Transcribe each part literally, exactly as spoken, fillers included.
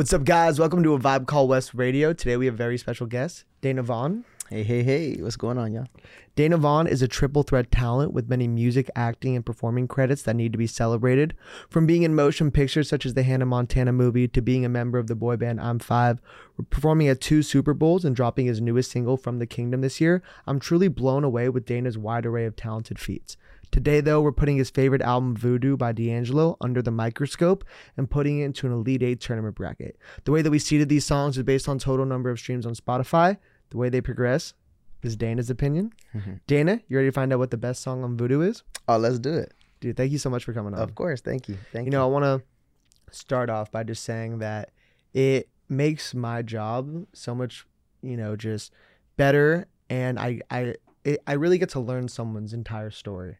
What's up, guys? Welcome to A Vibe Called West Radio. Today we have a very special guest, Dana Vaughn. Hey, hey, hey. What's going on, y'all? Dana Vaughn is a triple threat talent with many music, acting, and performing credits that need to be celebrated. From being in motion pictures such as the Hannah Montana movie to being a member of the boy band I M five, performing at two Super Bowls and dropping his newest single, From The Kingdom, this year, I'm truly blown away with Dana's wide array of talented feats. Today, though, we're putting his favorite album, Voodoo by D'Angelo, under the microscope and putting it into an Elite Eight tournament bracket. The way that we seeded these songs is based on total number of streams on Spotify. The way they progress is Dana's opinion. Mm-hmm. Dana, you ready to find out what the best song on Voodoo is? Oh, let's do it. Dude, thank you so much for coming on. Of course. Thank you. Thank you. You know, I want to start off by just saying that it makes my job so much, you know, just better. And I, I, it, I really get to learn someone's entire story.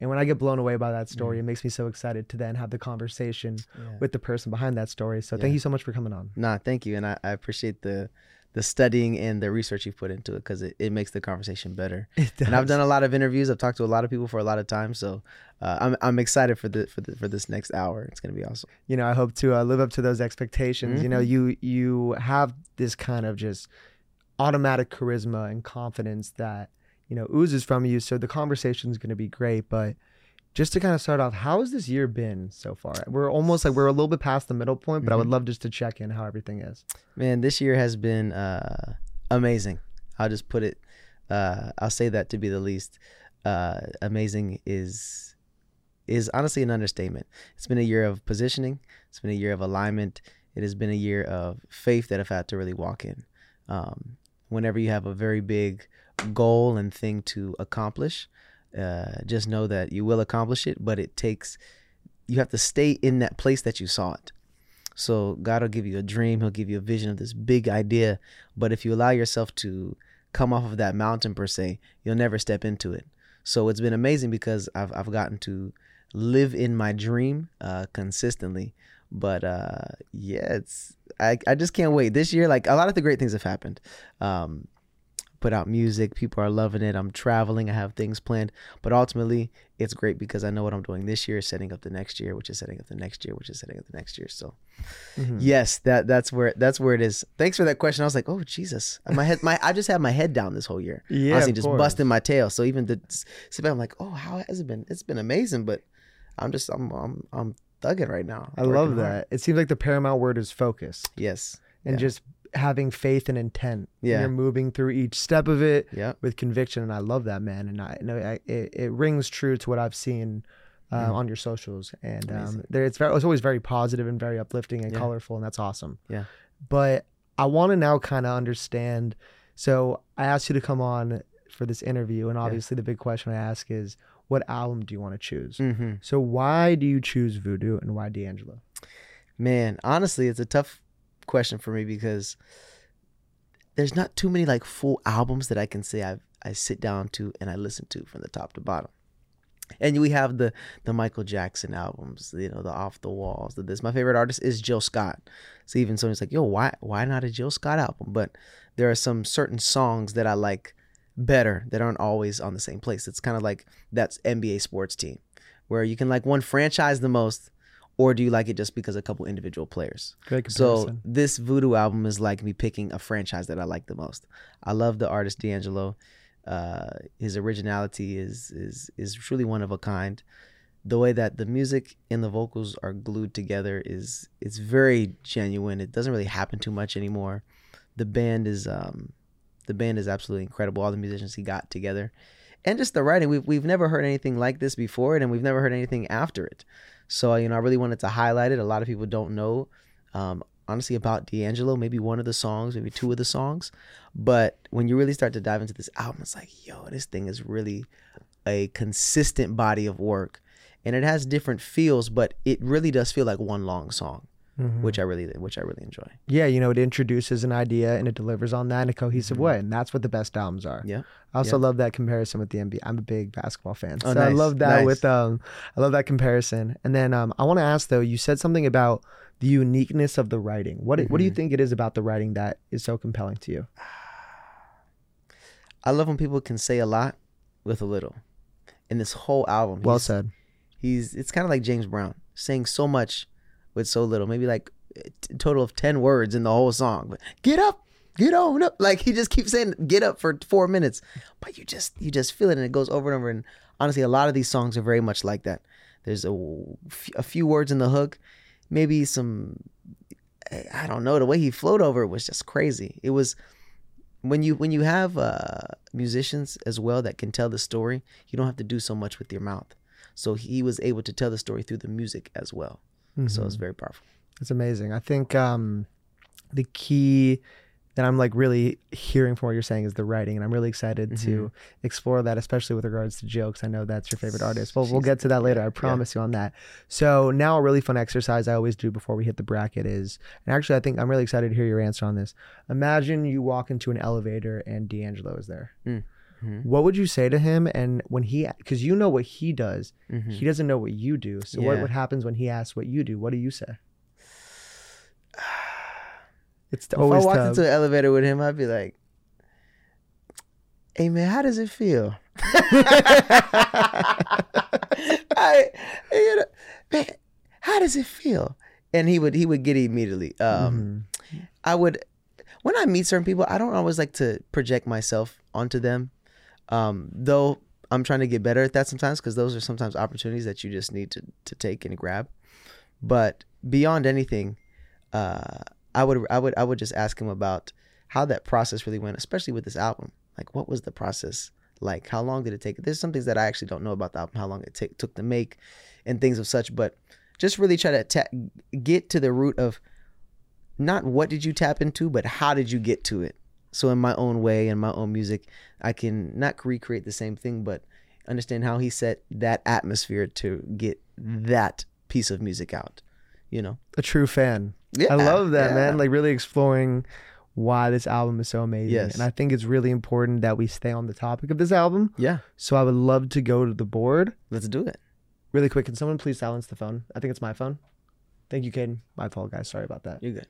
And when I get blown away by that story, mm-hmm. it makes me so excited to then have the conversation yeah. with the person behind that story. So yeah. thank you so much for coming on. Nah, thank you. And I, I appreciate the... the studying and the research you put into it, because it, it makes the conversation better. It does. And I've done a lot of interviews. I've talked to a lot of people for a lot of time. So uh, I'm I'm excited for the for the, for this next hour. It's gonna be awesome. You know, I hope to uh, live up to those expectations. Mm-hmm. You know, you you have this kind of just automatic charisma and confidence that, you know, oozes from you. So the conversation is gonna be great. But just to kind of start off, how has this year been so far? We're almost like we're a little bit past the middle point, but mm-hmm. I would love just to check in how everything is. Man, this year has been uh, amazing. I'll just put it, uh, I'll say that to be the least. Uh, amazing is is honestly an understatement. It's been a year of positioning. It's been a year of alignment. It has been a year of faith that I've had to really walk in. Um, whenever you have a very big goal and thing to accomplish, Uh, just know that you will accomplish it, but it takes, you have to stay in that place that you saw it. So God will give you a dream. He'll give you a vision of this big idea. But if you allow yourself to come off of that mountain per se, you'll never step into it. So it's been amazing because I've I've gotten to live in my dream uh, consistently. But uh, yeah, it's I, I just can't wait. This year, like, a lot of the great things have happened. Um put out music, people are loving it, I'm traveling, I have things planned, but ultimately it's great because I know what I'm doing this year is setting up the next year, which is setting up the next year, which is setting up the next year. So mm-hmm. yes, that that's where that's where it is. Thanks for that question. I was like, oh Jesus, my head, my I just had my head down this whole year. Yeah, honestly, just course. Busting my tail. So even the sit back, I'm like, oh, how has it been? It's been amazing, but I'm just I'm I'm I'm thugging right now. I'm I love that. Hard. It seems like the paramount word is focus. Yes, and yeah. just. having faith and intent. Yeah, and you're moving through each step of it yeah. with conviction, and I love that, man. And I know it, it rings true to what I've seen uh, mm-hmm. on your socials, and um, there, it's very, it's always very positive and very uplifting and yeah. colorful, and that's awesome. Yeah, but I want to now kind of understand. So I asked you to come on for this interview, and obviously yeah. the big question I ask is, what album do you want to choose? Mm-hmm. So why do you choose Voodoo, and why D'Angelo? Man, honestly, it's a tough question for me because there's not too many like full albums that I can say I I sit down to and I listen to from the top to bottom. And we have the the Michael Jackson albums, you know, the Off the Walls, the this. My favorite artist is Jill Scott. So even someone's like, yo, why why not a Jill Scott album? But there are some certain songs that I like better that aren't always on the same place. It's kind of like that's N B A sports team where you can like one franchise the most. Or do you like it just because a couple individual players? Great comparison. So this Voodoo album is like me picking a franchise that I like the most. I love the artist D'Angelo. Uh, his originality is is is truly one of a kind. The way that the music and the vocals are glued together is it's very genuine. It doesn't really happen too much anymore. The band is um, the band is absolutely incredible. All the musicians he got together, and just the writing. We've we've never heard anything like this before, and we've never heard anything after it. So, you know, I really wanted to highlight it. A lot of people don't know, um, honestly, about D'Angelo, maybe one of the songs, maybe two of the songs. But when you really start to dive into this album, it's like, yo, this thing is really a consistent body of work. And it has different feels, but it really does feel like one long song, mm-hmm. which I really which I really enjoy. Yeah, you know, it introduces an idea and it delivers on that in a cohesive mm-hmm. way. And that's what the best albums are. Yeah. I also yeah. love that comparison with the N B A. I'm a big basketball fan, so oh, nice. I love that nice. with um, I love that comparison. And then um, I want to ask though, you said something about the uniqueness of the writing. What mm-hmm. what do you think it is about the writing that is so compelling to you? I love when people can say a lot with a little. In this whole album, well he's, said. He's it's kind of like James Brown saying so much with so little. Maybe like a total of ten words in the whole song. But get up, get on up. Like he just keeps saying get up for four minutes. But you just you just feel it, and it goes over and over. And honestly, a lot of these songs are very much like that. There's a, a few words in the hook, maybe some, I don't know, the way he flowed over it was just crazy. It was, when you when you have uh, musicians as well that can tell the story, you don't have to do so much with your mouth. So he was able to tell the story through the music as well. Mm-hmm. So it's very powerful. It's amazing. I think um, the key that I'm like really hearing from what you're saying is the writing, and I'm really excited mm-hmm. to explore that, especially with regards to Jill, because I know that's your favorite artist. Well, She's, we'll get to that later. I promise yeah. you on that. So now a really fun exercise I always do before we hit the bracket is, and actually I think I'm really excited to hear your answer on this. Imagine you walk into an elevator and D'Angelo is there. Mm-hmm. What would you say to him? And when he, because you know what he does, mm-hmm. he doesn't know what you do. So yeah. what, what happens when he asks what you do? What do you say? It's if I walked tough. into an elevator with him, I'd be like, hey, man, how does it feel? I, you know, man, how does it feel? And he would he would get it immediately. Um, mm-hmm. I would, when I meet certain people, I don't always like to project myself onto them, um, though I'm trying to get better at that sometimes, because those are sometimes opportunities that you just need to, to take and grab. But beyond anything, uh, I would I would I would just ask him about how that process really went, especially with this album. Like, what was the process like? How long did it take? There's some things that I actually don't know about the album, how long it take, took to make and things of such. But just really try to ta- get to the root of not what did you tap into, but how did you get to it? So in my own way, in my own music, I can not recreate the same thing, but understand how he set that atmosphere to get that piece of music out, you know? A true fan. Yeah, I love that, yeah. man. Like really exploring why this album is so amazing. Yes. And I think it's really important that we stay on the topic of this album. Yeah. So I would love to go to the board. Let's do it. Really quick. Can someone please silence the phone? I think it's my phone. Thank you, Caden. My fault, guys. Sorry about that. You're good.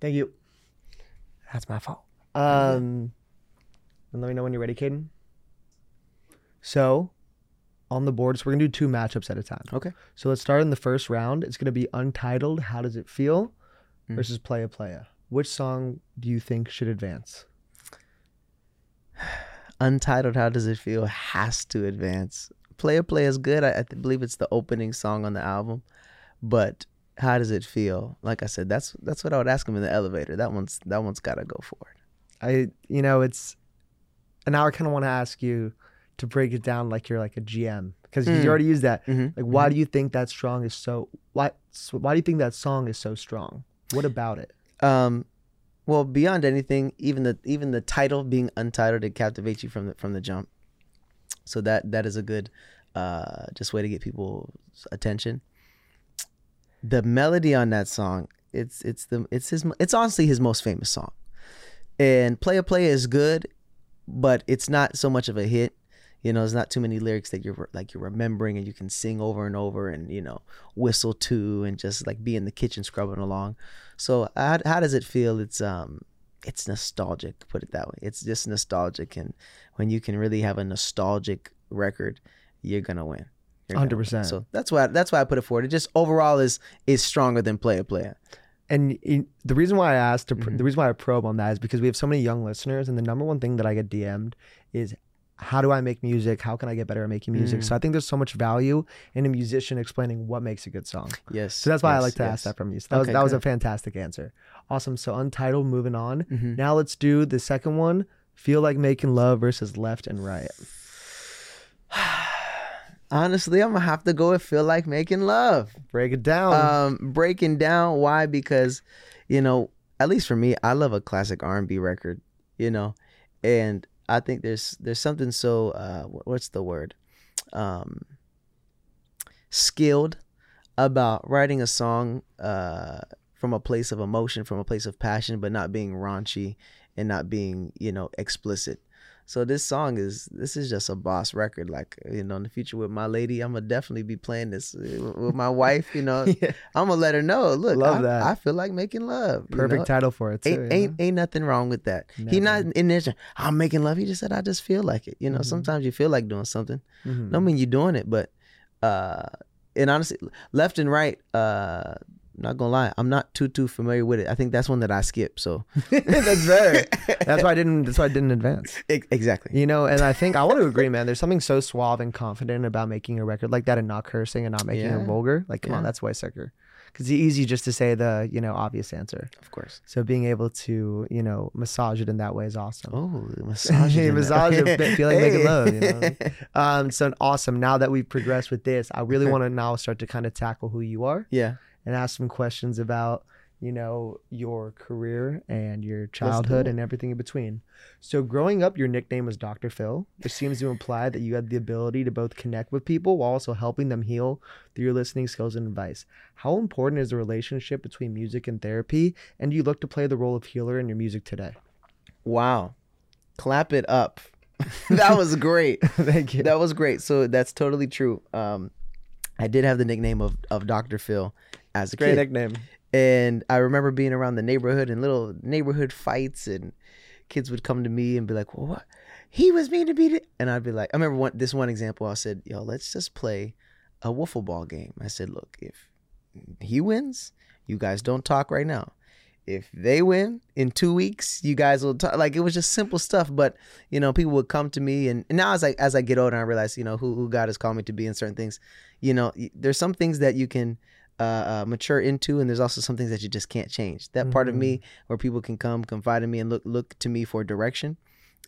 Thank you. That's my fault. Um, and let me know when you're ready, Caden. So... on the board, so we're gonna do two matchups at a time. Okay. So let's start in the first round. It's gonna be Untitled, How Does It Feel, mm. versus Playa Playa. Which song do you think should advance? Untitled, How Does It Feel has to advance. Playa Playa is good. I, I believe it's the opening song on the album. But How Does It Feel? Like I said, that's that's what I would ask him in the elevator. That one's that one's gotta go for it. I you know it's, and now I kind of want to ask you to break it down like you're like a G M, because mm. you already used that. Mm-hmm. Like, why mm-hmm. do you think that strong is so? Why? So why do you think that song is so strong? What about it? Um, well, beyond anything, even the even the title being untitled, it captivates you from the from the jump. So that that is a good, uh, just way to get people's attention. The melody on that song, it's it's the it's his it's honestly his most famous song, and Playa Playa is good, but it's not so much of a hit. You know, there's not too many lyrics that you're like you're remembering and you can sing over and over and, you know, whistle to and just like be in the kitchen scrubbing along. So how, how does it feel? It's um, it's nostalgic, put it that way. It's just nostalgic. And when you can really have a nostalgic record, you're going to win. one hundred percent. So that's why that's why I put it forward. It just overall is is stronger than Playa Playa. And the reason why I asked, to, mm-hmm. the reason why I probe on that is because we have so many young listeners. And the number one thing that I get D M'd is, how do I make music? How can I get better at making music? Mm. So I think there's so much value in a musician explaining what makes a good song. Yes. So that's why yes, I like to yes. ask that from you. So that, okay, was, that was a fantastic answer. Awesome. So Untitled, moving on. Mm-hmm. Now let's do the second one. Feel Like Making Love versus Left and Right. Honestly, I'm going to have to go with Feel Like Making Love. Break it down. Um, breaking down. Why? Because, you know, at least for me, I love a classic R and B record, you know, and I think there's there's something so uh, what's the word um, skilled about writing a song uh, from a place of emotion, from a place of passion, but not being raunchy and not being, you know, explicit. So this song is this is just a boss record. Like, you know, in the future with my lady, I'm gonna definitely be playing this with my wife. You know, yeah. I'm gonna let her know. Look, love I, that. I feel like making love. Perfect you know? title for it. Too, ain't yeah. ain't ain't nothing wrong with that. Never. He not in this. I'm making love. He just said I just feel like it. You know, mm-hmm. sometimes you feel like doing something. Mm-hmm. Don't mean you're doing it, but uh, and honestly, left and right, uh, not gonna lie, I'm not too too familiar with it. I think that's one that I skipped. So that's better. That's why I didn't. That's why I didn't advance. Exactly. You know, and I think I want to agree, man. There's something so suave and confident about making a record like that and not cursing and not making yeah. it vulgar. Like, come yeah. on, that's Weizsäcker. Because it's easy just to say the, you know, obvious answer. Of course. So being able to, you know, massage it in that way is awesome. Oh, massage it. Massage it, feel like hey. Making love, you know. Um, so awesome. Now that we've progressed with this, I really want to now start to kind of tackle who you are. Yeah. And ask some questions about, you know, your career and your childhood and everything in between. So growing up, your nickname was Doctor Phil, which seems to imply that you had the ability to both connect with people while also helping them heal through your listening skills and advice. How important is the relationship between music and therapy? And do you look to play the role of healer in your music today? Wow. Clap it up. That was great. Thank you. That was great. So that's totally true. Um, I did have the nickname of, of Doctor Phil as a great kid. Nickname. And I remember being around the neighborhood and little neighborhood fights, and kids would come to me and be like, well, what? He was mean to beat it. And I'd be like, I remember one, this one example, I said, yo, let's just play a wiffle ball game. I said, look, if he wins, you guys don't talk right now. If they win in two weeks, you guys will talk. Like, it was just simple stuff. But, you know, people would come to me. And, and now as I, as I get older, I realize, you know, who, who God has called me to be in certain things. You know, there's some things that you can Uh, uh, mature into, and there's also some things that you just can't change. That mm-hmm. part of me where people can come confide in me and look look to me for direction,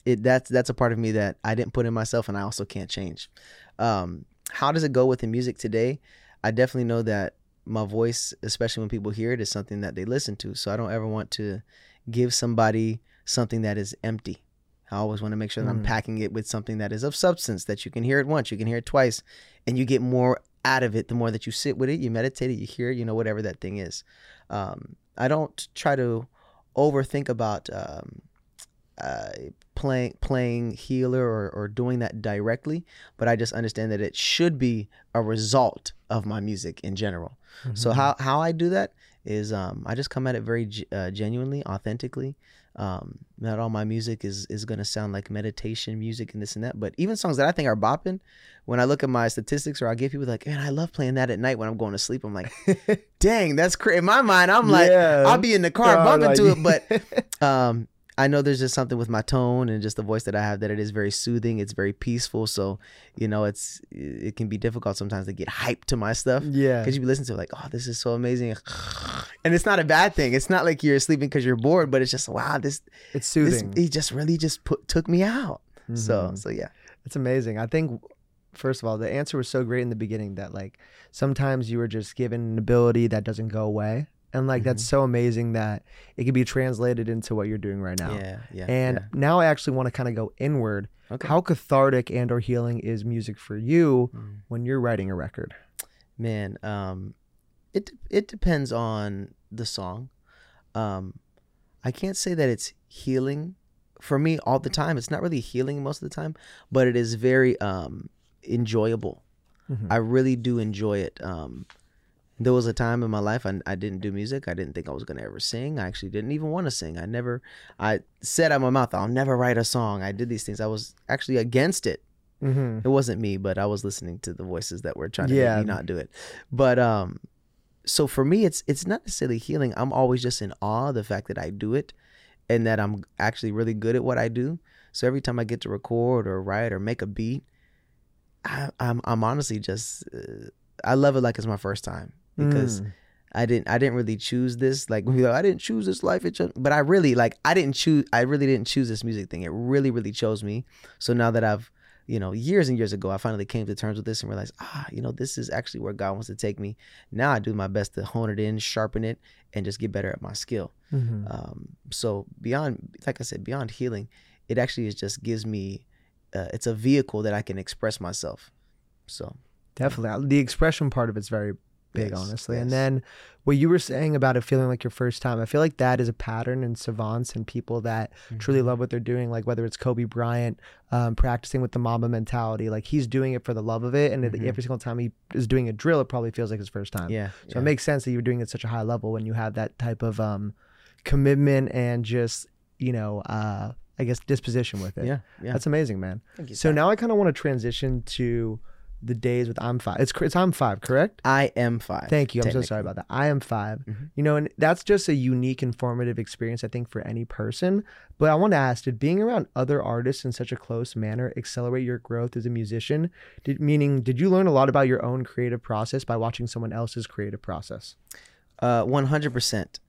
it that's that's a part of me that I didn't put in myself, and I also can't change. Um, how does it go with the music today? I definitely know that my voice, especially when people hear it, is something that they listen to. So I don't ever want to give somebody something that is empty. I always want to make sure that mm. I'm packing it with something that is of substance, that you can hear it once, you can hear it twice, and you get more out of it the more that you sit with it, you meditate it, you hear it, you know, whatever that thing is. Um, I don't try to overthink about um, uh, playing playing healer or, or doing that directly, but I just understand that it should be a result of my music in general. Mm-hmm. So how, how I do that is um, I just come at it very uh, genuinely, authentically. Um, not all my music is, is going to sound like meditation music and this and that, but even songs that I think are bopping, when I look at my statistics, or I give people like, man, I love playing that at night when I'm going to sleep. I'm like, dang, that's crazy. In my mind, I'm like, yeah. I'll be in the car oh, bumping like... to it. But, um, I know there's just something with my tone and just the voice that I have that it is very soothing. It's very peaceful. So, you know, it's it can be difficult sometimes to get hyped to my stuff. Yeah. Because you be listening to it like, oh, this is so amazing. And it's not a bad thing. It's not like you're sleeping because you're bored, but it's just, wow, this. It's soothing. This, he just really just put, took me out. Mm-hmm. So, so yeah. It's amazing. I think, first of all, the answer was so great in the beginning that like sometimes you were just given an ability that doesn't go away. And like, mm-hmm. that's so amazing that it can be translated into what you're doing right now. Yeah, yeah. And yeah. now I actually want to kind of go inward. Okay. How cathartic and or healing is music for you mm. when you're writing a record? Man, um, it it depends on the song. Um, I can't say that it's healing for me all the time. It's not really healing most of the time, but it is very um, enjoyable. Mm-hmm. I really do enjoy it. Um There was a time in my life I, I didn't do music. I didn't think I was going to ever sing. I actually didn't even want to sing. I never, I said out of my mouth, I'll never write a song. I did these things. I was actually against it. Mm-hmm. It wasn't me, but I was listening to the voices that were trying to yeah. make me not do it. But um, so for me, it's it's not necessarily healing. I'm always just in awe of the fact that I do it and that I'm actually really good at what I do. So every time I get to record or write or make a beat, I, I'm, I'm honestly just, uh, I love it like it's my first time. Because mm. I didn't, I didn't really choose this. Like, you know, I didn't choose this life, but I really, like, I didn't choose. I really didn't choose this music thing. It really, really chose me. So now that I've, you know, years and years ago, I finally came to terms with this and realized, ah, you know, this is actually where God wants to take me. Now I do my best to hone it in, sharpen it, and just get better at my skill. Mm-hmm. Um, so beyond, like I said, beyond healing, it actually is just gives me. Uh, it's a vehicle that I can express myself. So definitely, the expression part of it's very big, yes, honestly. Yes. And then what you were saying about it feeling like your first time, I feel like that is a pattern in savants and people that mm-hmm. truly love what they're doing, like whether it's Kobe Bryant um, practicing with the Mamba mentality, like he's doing it for the love of it. And mm-hmm. every single time he is doing a drill, it probably feels like his first time. Yeah. So yeah. it makes sense that you're doing it at such a high level when you have that type of um, commitment and just, you know, uh, I guess disposition with it. Yeah. yeah. That's amazing, man. Thank you, so Pat. Now I kind of want to transition to the days with I M five. It's it's I M five, correct? I M five. Thank you. I'm so sorry about that. I M five. Mm-hmm. You know, and that's just a unique and formative experience, I think, for any person. But I want to ask, did being around other artists in such a close manner accelerate your growth as a musician? Did, meaning, did you learn a lot about your own creative process by watching someone else's creative process? Uh, one hundred percent.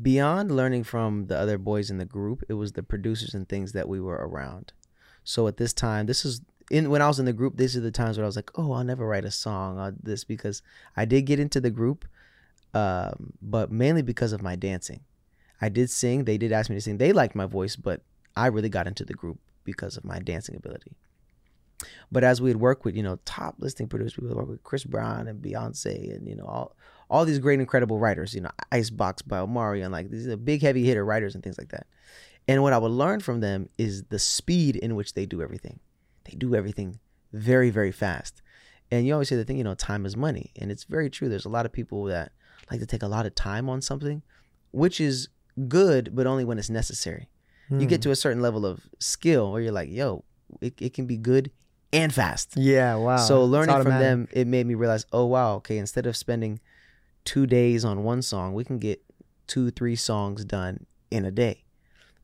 Beyond learning from the other boys in the group, it was the producers and things that we were around. So at this time, this is... In, when I was in the group, these are the times where I was like, oh, I'll never write a song on this, because I did get into the group, um, but mainly because of my dancing. I did sing. They did ask me to sing. They liked my voice, but I really got into the group because of my dancing ability. But as we would work with, you know, top listing producers, we would work with Chris Brown and Beyonce and, you know, all all these great, incredible writers, you know, Icebox by Omari, and like these are big, heavy hitter writers and things like that. And what I would learn from them is the speed in which they do everything. They do everything very, very fast. And you always say the thing, you know, time is money. And it's very true. There's a lot of people that like to take a lot of time on something, which is good, but only when it's necessary. Mm. You get to a certain level of skill where you're like, yo, it, it can be good and fast. Yeah, wow. So learning from them, it made me realize, oh, wow, okay, instead of spending two days on one song, we can get two, three songs done in a day.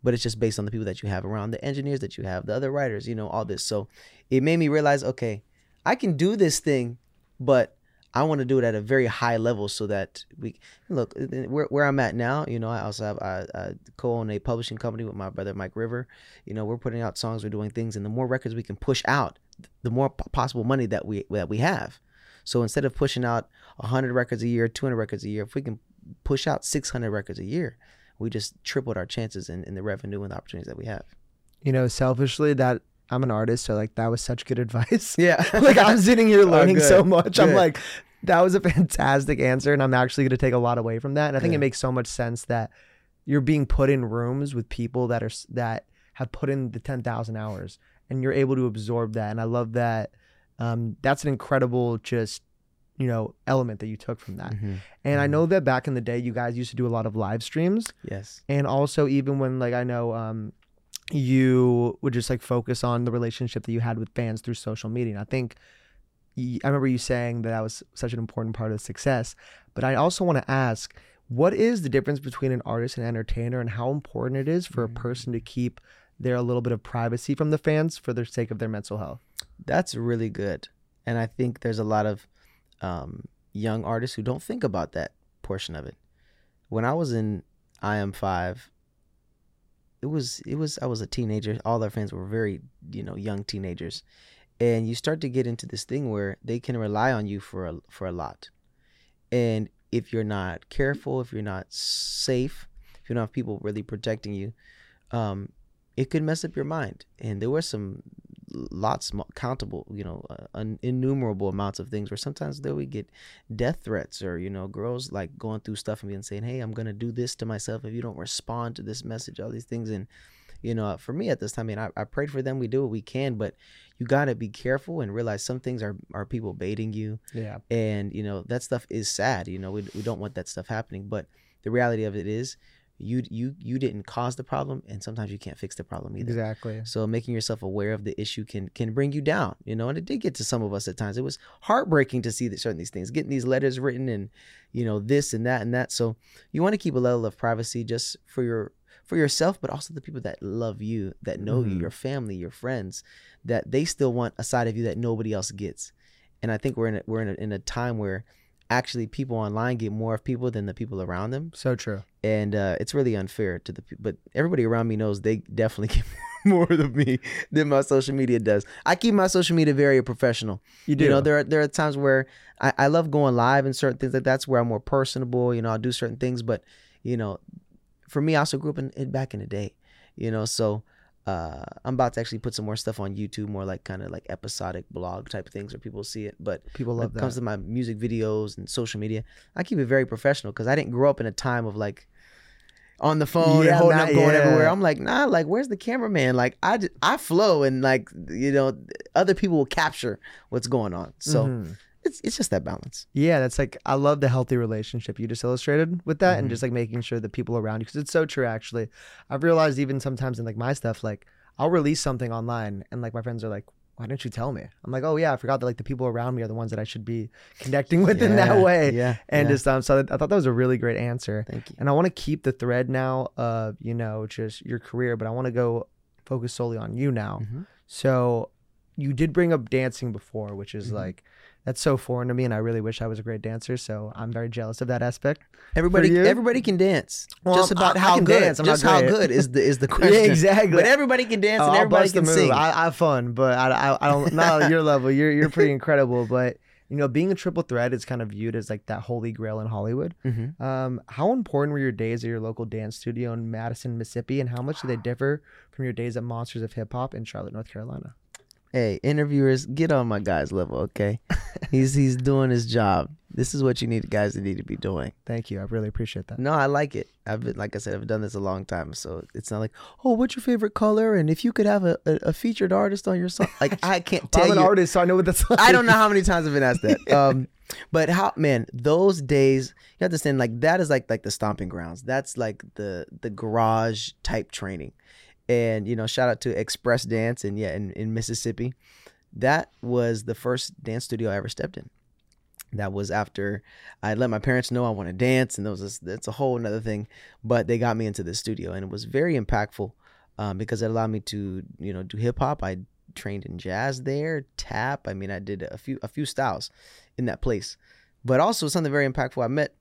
But it's just based on the people that you have around, the engineers that you have, the other writers, you know, all this. So it made me realize, okay, I can do this thing, but I want to do it at a very high level so that we look where, where I'm at now. You know, I also have I, I co-own a publishing company with my brother, Mike River. You know, we're putting out songs, we're doing things, and the more records we can push out, the more p- possible money that we that we have. So instead of pushing out one hundred records a year, two hundred records a year, if we can push out six hundred records a year, we just tripled our chances in, in the revenue and the opportunities that we have. You know, selfishly, that I'm an artist, so like that was such good advice. Yeah. Like I'm sitting here learning oh, so much. Good. I'm like, that was a fantastic answer, and I'm actually going to take a lot away from that. And I think yeah. it makes so much sense that you're being put in rooms with people that are that have put in the ten thousand hours, and you're able to absorb that. And I love that. Um, that's an incredible just. you know, element that you took from that. Mm-hmm. And mm-hmm. I know that back in the day, you guys used to do a lot of live streams. Yes. And also even when, like, I know um, you would just like focus on the relationship that you had with fans through social media. And I think, I remember you saying that that was such an important part of success. But I also want to ask, what is the difference between an artist and entertainer, and how important it is for mm-hmm. a person to keep their little bit of privacy from the fans for the sake of their mental health? That's really good. And I think there's a lot of Um, young artists who don't think about that portion of it. When I was in I M five, it was it was I was a teenager. All our fans were very, you know, young teenagers, and you start to get into this thing where they can rely on you for a, for a lot. And if you're not careful, if you're not safe, if you don't have people really protecting you, um, it could mess up your mind. And there were some. Lots countable, you know, uh, un- innumerable amounts of things where sometimes there we get death threats, or, you know, girls like going through stuff and being saying, hey, I'm going to do this to myself if you don't respond to this message, all these things. And, you know, for me at this time, I mean, I, I prayed for them. We do what we can, but you got to be careful and realize some things are, are people baiting you. Yeah. And, you know, that stuff is sad. You know, we we don't want that stuff happening. But the reality of it is, You you you didn't cause the problem, and sometimes you can't fix the problem either. Exactly. So making yourself aware of the issue can can bring you down, you know. And it did get to some of us at times. It was heartbreaking to see that certain these things, getting these letters written, and you know this and that and that. So you want to keep a level of privacy just for your for yourself, but also the people that love you, that know mm-hmm. you, your family, your friends, that they still want a side of you that nobody else gets. And I think we're in a, we're in a, in a time where. Actually, people online get more of people than the people around them. So true. And uh, it's really unfair to the people. But everybody around me knows they definitely get more of me than my social media does. I keep my social media very professional. You do. You know, there are, there are times where I, I love going live and certain things. Like that's where I'm more personable. You know, I'll do certain things. But, you know, for me, I also grew up in, in back in the day, you know, so. Uh, I'm about to actually put some more stuff on YouTube, more like kind of like episodic blog type things where people see it. But people love when it comes that. To my music videos and social media, I keep it very professional because I didn't grow up in a time of like on the phone yeah, and holding up going yeah. everywhere. I'm like, nah, like where's the cameraman? Like I, just, I flow and like, you know, other people will capture what's going on. So mm-hmm. it's it's just that balance. Yeah, that's like, I love the healthy relationship you just illustrated with that mm-hmm. and just like making sure the people around you, because it's so true actually. I've realized even sometimes in like my stuff, like I'll release something online and like my friends are like, why didn't you tell me? I'm like, oh yeah, I forgot that like the people around me are the ones that I should be connecting with yeah, in that way. Yeah. And yeah. just um, so I thought that was a really great answer. Thank you. And I want to keep the thread now of, you know, just your career, but I want to go focus solely on you now. Mm-hmm. So you did bring up dancing before, which is mm-hmm. like, that's so foreign to me, and I really wish I was a great dancer. So I'm very jealous of that aspect. Everybody, everybody can dance. Well, just about I, how I good, dance. I'm just how good is the is the question. Yeah, exactly. But everybody can dance oh, and everybody can sing. I, I have fun, but I, I, I don't. Not at your level. You're you're pretty incredible. But you know, being a triple threat is kind of viewed as like that holy grail in Hollywood. Mm-hmm. Um, how important were your days at your local dance studio in Madison, Mississippi, and how much do they differ from your days at Monsters of Hip Hop in Charlotte, North Carolina? Hey, interviewers, get on my guy's level, okay? He's he's doing his job. This is what you need, guys, that need to be doing. Thank you. I really appreciate that. No, I like it. I've been, like I said, I've done this a long time, so it's not like, oh, what's your favorite color? And if you could have a, a, a featured artist on your song, like I can't tell well, I'm you. I'm an artist, so I know what that's like. I don't know how many times I've been asked that. Um, but how, man, those days, you understand, like that is like like the stomping grounds. That's like the the garage type training. And, you know, shout out to Express Dance and yeah, in, in Mississippi. That was the first dance studio I ever stepped in. That was after I let my parents know I want to dance, and that was this, that's a whole another thing. But they got me into this studio, and it was very impactful um, because it allowed me to, you know, do hip hop. I trained in jazz there, tap. I mean, I did a few a few styles in that place. But also something very impactful. I met,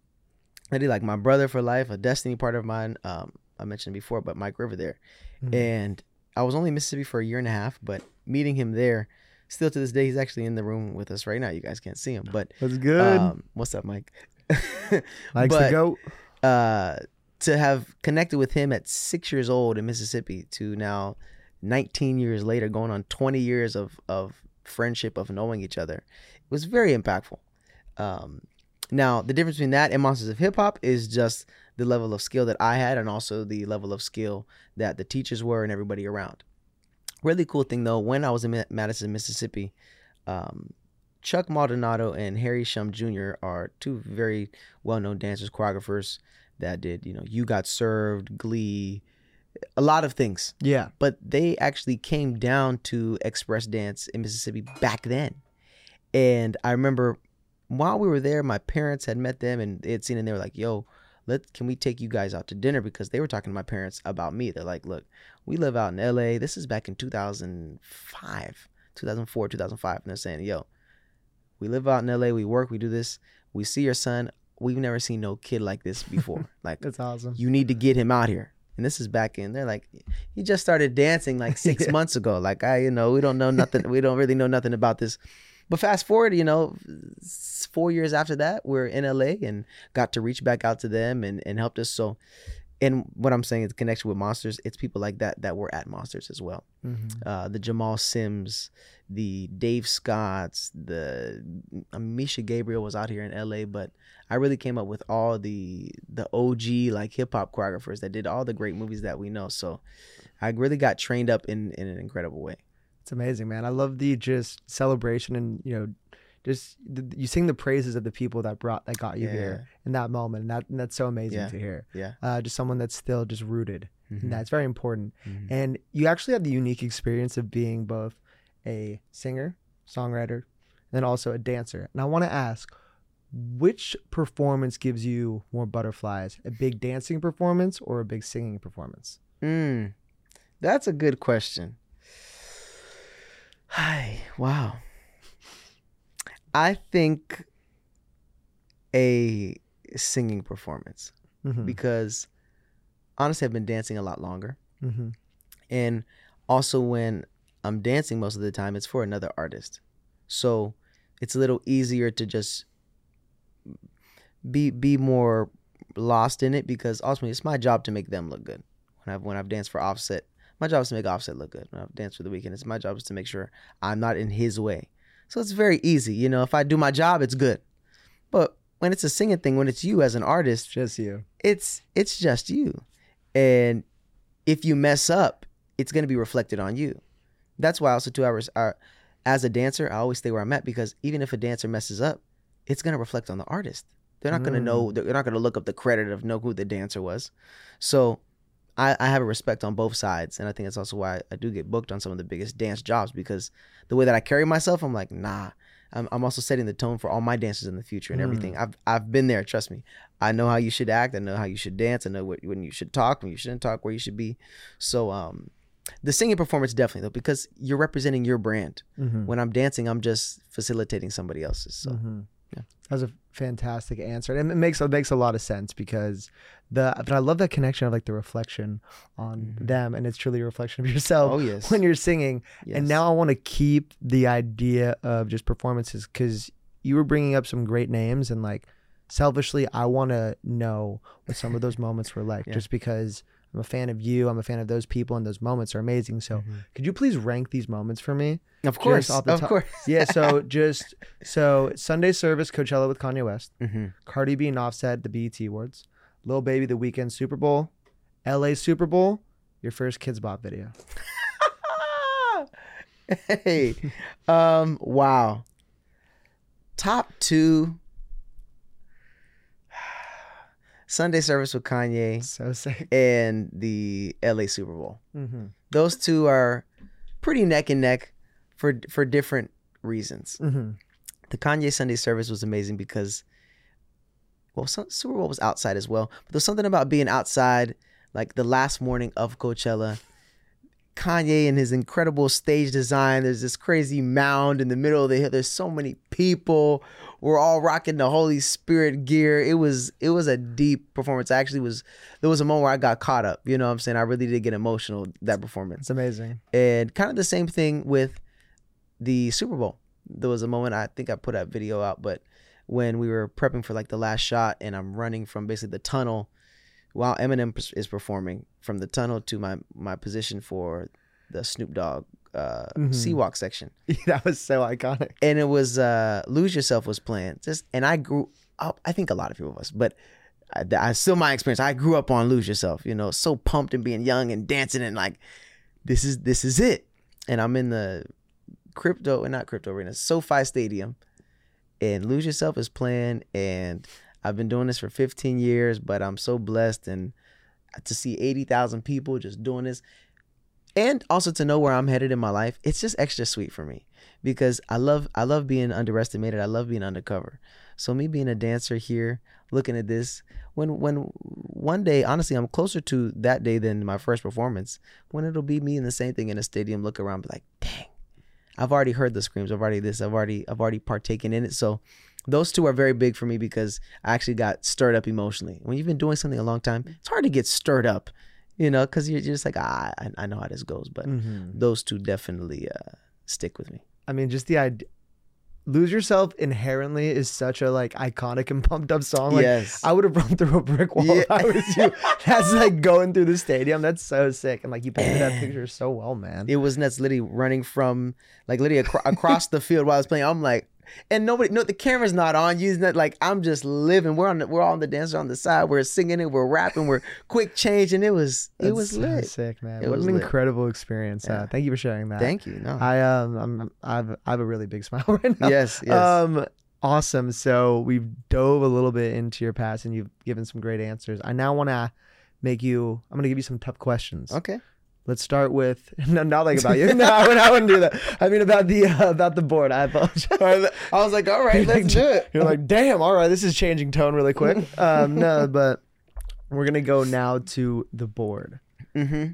I did like my brother for life, a destiny part of mine. Um, I mentioned before, but Mike River there. Mm-hmm. And I was only in Mississippi for a year and a half, but meeting him there, still to this day, he's actually in the room with us right now. You guys can't see him, but that's good. Um, what's up, Mike? Mike's the goat. Uh, to have connected with him at six years old in Mississippi to now nineteen years later, going on twenty years of, of friendship, of knowing each other, it was very impactful. Um, now, the difference between that and Monsters of Hip Hop is just the level of skill that I had, and also the level of skill that the teachers were and everybody around. Really cool thing though, when I was in Madison, Mississippi, um, Chuck Maldonado and Harry Shum Junior are two very well-known dancers, choreographers that did, you know, You Got Served, Glee, a lot of things. Yeah. But they actually came down to Express Dance in Mississippi back then. And I remember while we were there, my parents had met them and they had seen, and they were like, yo, Let can we take you guys out to dinner? Because they were talking to my parents about me. They're like, look, we live out in L A. This is back in two thousand five, two thousand four, two thousand five. And they're saying, yo, we live out in L A. We work, we do this. We see your son. We've never seen no kid like this before. Like, that's awesome. You need to get him out here. And this is back in. They're like, he just started dancing like six yeah. months ago. Like, I, you know, we don't know nothing. We don't really know nothing about this. But fast forward, you know, four years after that, we're in L A and got to reach back out to them and, and helped us. So, and what I'm saying is connection with Monsters. It's people like that that were at Monsters as well. Mm-hmm. Uh, the Jamal Sims, the Dave Scotts, the Amisha Gabriel was out here in L A. But I really came up with all the the O G like hip hop choreographers that did all the great movies that we know. So I really got trained up in, in an incredible way. It's amazing, man. I love the just celebration and, you know, just the, you sing the praises of the people that brought that got you yeah. here in that moment. And, that, and that's so amazing yeah. to hear. Yeah. Uh, just someone that's still just rooted. Mm-hmm. And that's very important. Mm-hmm. And you actually have the unique experience of being both a singer, songwriter, and then also a dancer. And I want to ask, which performance gives you more butterflies? A big dancing performance or a big singing performance? Mm, that's a good question. Hi, wow. I think a singing performance mm-hmm. because honestly, I've been dancing a lot longer. Mm-hmm. And also when I'm dancing most of the time, it's for another artist. So it's a little easier to just be be more lost in it because ultimately it's my job to make them look good. When I've, when I've danced for Offset, my job is to make Offset look good. When I dance for The Weeknd, it's my job is to make sure I'm not in his way. So it's very easy. You know, if I do my job, it's good. But when it's a singing thing, when it's you as an artist, just you. It's it's just you. And if you mess up, it's going to be reflected on you. That's why also two hours are, as a dancer, I always stay where I'm at because even if a dancer messes up, it's going to reflect on the artist. They're not mm. going to know. They're not going to look up the credit of know who the dancer was. So I, I have a respect on both sides, and I think that's also why I do get booked on some of the biggest dance jobs, because the way that I carry myself, I'm like, nah. I'm, I'm also setting the tone for all my dancers in the future and mm. everything. I've I've been there, trust me. I know how you should act. I know how you should dance. I know what, when you should talk, when you shouldn't talk, where you should be. So um, the singing performance definitely, though, because you're representing your brand. Mm-hmm. When I'm dancing, I'm just facilitating somebody else's. So. Mm-hmm. Yeah. That was a fantastic answer, and it makes it makes a lot of sense, because the but I love that connection of like the reflection on mm-hmm. them, and it's truly a reflection of yourself oh, yes. when you're singing. Yes. And now I want to keep the idea of just performances, because you were bringing up some great names, and like selfishly, I want to know what some of those moments were like, yeah. just because I'm a fan of you, I'm a fan of those people, and those moments are amazing. So mm-hmm. could you please rank these moments for me? Of course, off the of top. course. Yeah, so just, so Sunday Service, Coachella with Kanye West, mm-hmm. Cardi B and Offset, the B E T Awards, Lil Baby, The Weeknd, Super Bowl, L A Super Bowl, your first Kids Bop video. Hey, um, wow. Top two. Sunday Service with Kanye, so sick, and the L A Super Bowl. Mm-hmm. Those two are pretty neck and neck for for different reasons. Mm-hmm. The Kanye Sunday Service was amazing because, well, some, Super Bowl was outside as well, but there's something about being outside, like the last morning of Coachella. Kanye and his incredible stage design. There's this crazy mound in the middle of the hill. There's so many people. We're all rocking the Holy Spirit gear. It was it was a deep performance. I actually was there was a moment where I got caught up. You know what I'm saying? I really did get emotional that performance. It's amazing. And kind of the same thing with the Super Bowl. There was a moment, I think I put that video out, but when we were prepping for like the last shot, and I'm running from basically the tunnel while Eminem is performing, from the tunnel to my, my position for the Snoop Dogg uh, mm-hmm. Seawalk section. That was so iconic. And it was uh, Lose Yourself was playing. Just And I grew up, I think a lot of people of us, but I, I, still my experience, I grew up on Lose Yourself, you know, so pumped and being young and dancing and like, this is this is it. And I'm in the crypto, not crypto arena, SoFi Stadium, and Lose Yourself is playing, and I've been doing this for fifteen years, but I'm so blessed and to see eighty thousand people just doing this, and also to know where I'm headed in my life. It's just extra sweet for me, because I love I love being underestimated. I love being undercover. So me being a dancer here, looking at this, when when one day, honestly, I'm closer to that day than my first performance, when it'll be me in the same thing in a stadium, look around, be like, dang, I've already heard the screams. I've already this. I've already I've already partaken in it. So those two are very big for me, because I actually got stirred up emotionally. When you've been doing something a long time, it's hard to get stirred up, you know, because you're just like, ah, I, I know how this goes. But mm-hmm. those two definitely uh, stick with me. I mean, just the idea, Lose Yourself inherently is such a like iconic and pumped up song. Like, yes. I would have run through a brick wall yeah. if I was you. That's like going through the stadium. That's so sick. And like you painted that picture so well, man. It was nuts. Liddy running from like Liddy ac- across the field while I was playing. I'm like, and nobody, no, the camera's not on you. It's not like I'm just living. We're on, the, we're all on the dancer on the side. We're singing it. We're rapping. We're quick changing. It was, it That's was so lit. Sick, man. It what was an lit. Incredible experience. Yeah. Uh, thank you for sharing that. Thank you. No. I um, I'm, I've, I have a really big smile right now. Yes, yes. Um, awesome. So we've dove a little bit into your past, and you've given some great answers. I now want to make you. I'm gonna give you some tough questions. Okay. Let's start with no, not like about you. No, I wouldn't, I wouldn't do that. I mean about the uh, about the board. I apologize. I was like, all right, let's like, do it. You're like, damn, all right, this is changing tone really quick. Um, no, but we're gonna go now to the board. Mm-hmm.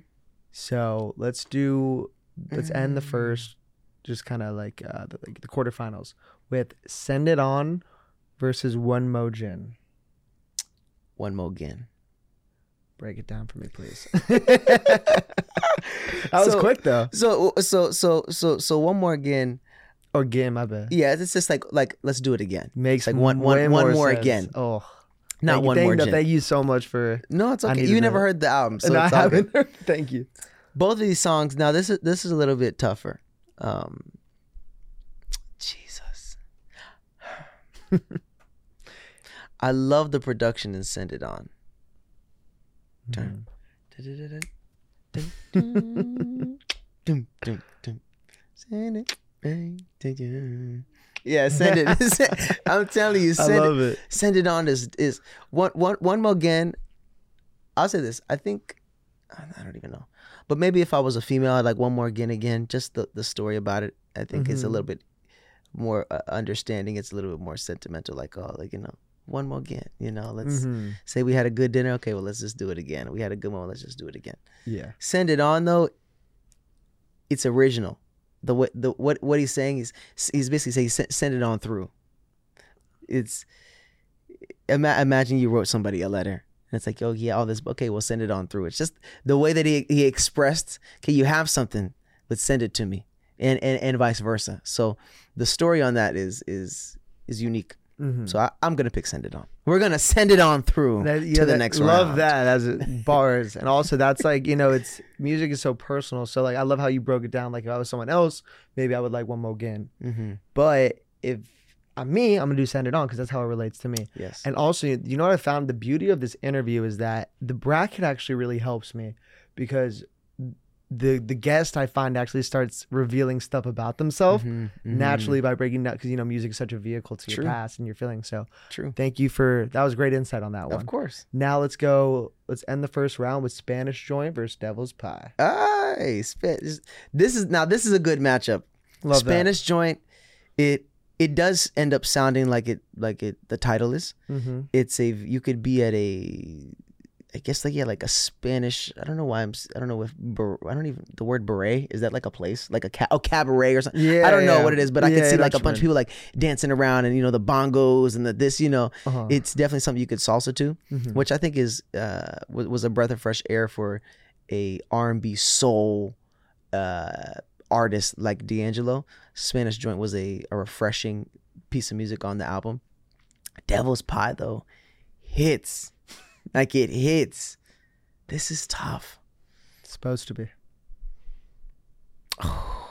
So let's do. Let's end the first, just kind of like uh, the, like the quarterfinals with Send It On versus One Mo Gin. One Mo Gin. Break it down for me, please. That was so quick, though. So, so, so, so, so, one more again. Or again, my bad. Yeah, it's just like, like, let's do it again. Makes like one, one, more, one more again. Oh, not thank, one thank, more. No, thank you so much for. No, it's okay. You never heard the album, so no, it's I haven't. Good. Thank you. Both of these songs. Now, this is this is a little bit tougher. Um, Jesus, I love the production and Send It On. Dun, dun, dun, dun, dun, dun, dun. Send it back to you. Yeah, send it. I'm telling you, send I love it. it. Send It On is is one one one more again. I'll say this. I think I don't even know. But maybe if I was a female, I'd like One More Again Again. Just the, the story about it, I think, mm-hmm. is a little bit more uh, understanding. It's a little bit more sentimental. Like, oh, like, you know, one more again. You know, let's mm-hmm. say we had a good dinner. Okay, well, let's just do it again. We had a good moment. Let's just do it again. Yeah. Send It On, though, it's original. The what the what what he's saying is he's basically saying send it on through. It's ima- imagine you wrote somebody a letter. And it's like, oh, yeah, all this. Okay, we'll send it on through. It's just the way that he, he expressed, okay, you have something, but send it to me, and and, and vice versa. So the story on that is is is unique. Mm-hmm. So I, I'm going to pick Send It On. We're going to send it on through that, yeah, to the that, next love round. Love that as it, bars. And also that's like, you know, it's music is so personal. So like I love how you broke it down. Like if I was someone else, maybe I would like One More Again. Mm-hmm. But if... me, I'm gonna do Send It On because that's how it relates to me. Yes. And also, you know what I found? The beauty of this interview is that the bracket actually really helps me because the the guest I find actually starts revealing stuff about themselves mm-hmm, mm-hmm. naturally by breaking down, because you know music is such a vehicle to True. Your past and your feelings. So True. Thank you for that was great insight on that one. Of course. Now let's go. Let's end the first round with Spanish Joint versus Devil's Pie. Aye, this is now this is a good matchup. Love Spanish that. Joint. It. It does end up sounding like it, like it. The title is. Mm-hmm. It's a. You could be at a. I guess like yeah, like a Spanish. I don't know why I'm. I don't know if. I don't even. The word beret, is that like a place, like a ca- oh, cabaret or something? Yeah, I don't know yeah. what it is, but I yeah, can see like a bunch mean. of people like dancing around, and you know the bongos and the this. You know, uh-huh. it's definitely something you could salsa to, mm-hmm. which I think is uh was a breath of fresh air for a R and B soul. Uh, artist like D'Angelo. Spanish Joint was a, a refreshing piece of music on the album. Devil's Pie though hits like it hits. This is tough. It's supposed to be. Oh.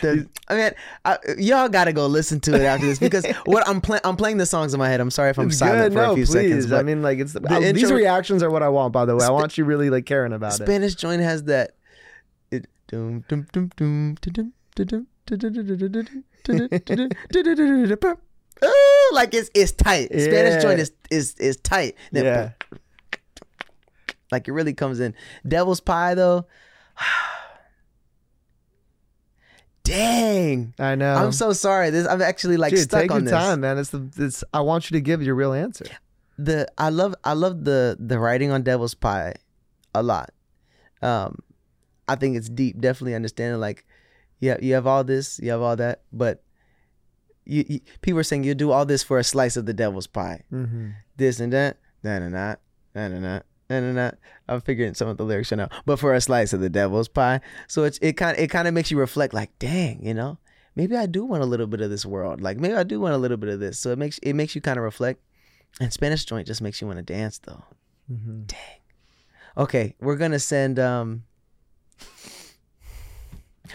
the, I mean, I, y'all gotta go listen to it after this because what I'm playing, I'm playing the songs in my head. I'm sorry if I'm it's silent good. for no, a few please. seconds. I mean, like it's the, the I, intro, these reactions are what I want. By the way, Sp- I want you really like caring about Spanish it. Spanish Joint has that. Dum dum dum dum dum dum dum. Oh, like it's it's tight. Yeah. Spanish Joint is is is tight. Then yeah. Boom, like it really comes in. Devil's Pie though. Dang. I know. I'm so sorry. This I'm actually like Dude, stuck on this. Take your time, man. It's the it's I want you to give your real answer. The I love I love the the writing on Devil's Pie a lot. Um I think it's deep, definitely understanding like, yeah, you have all this, you have all that, but you, you, people are saying you do all this for a slice of the devil's pie. Mm-hmm. This and that, that and that, that and that, that and that. I'm figuring some of the lyrics out, but for a slice of the devil's pie. So it's, it kind of it kind of makes you reflect like, dang, you know, maybe I do want a little bit of this world. Like maybe I do want a little bit of this. So it makes it makes you kind of reflect. And Spanish Joint just makes you want to dance though. Mm-hmm. Dang. Okay, we're gonna send. Um,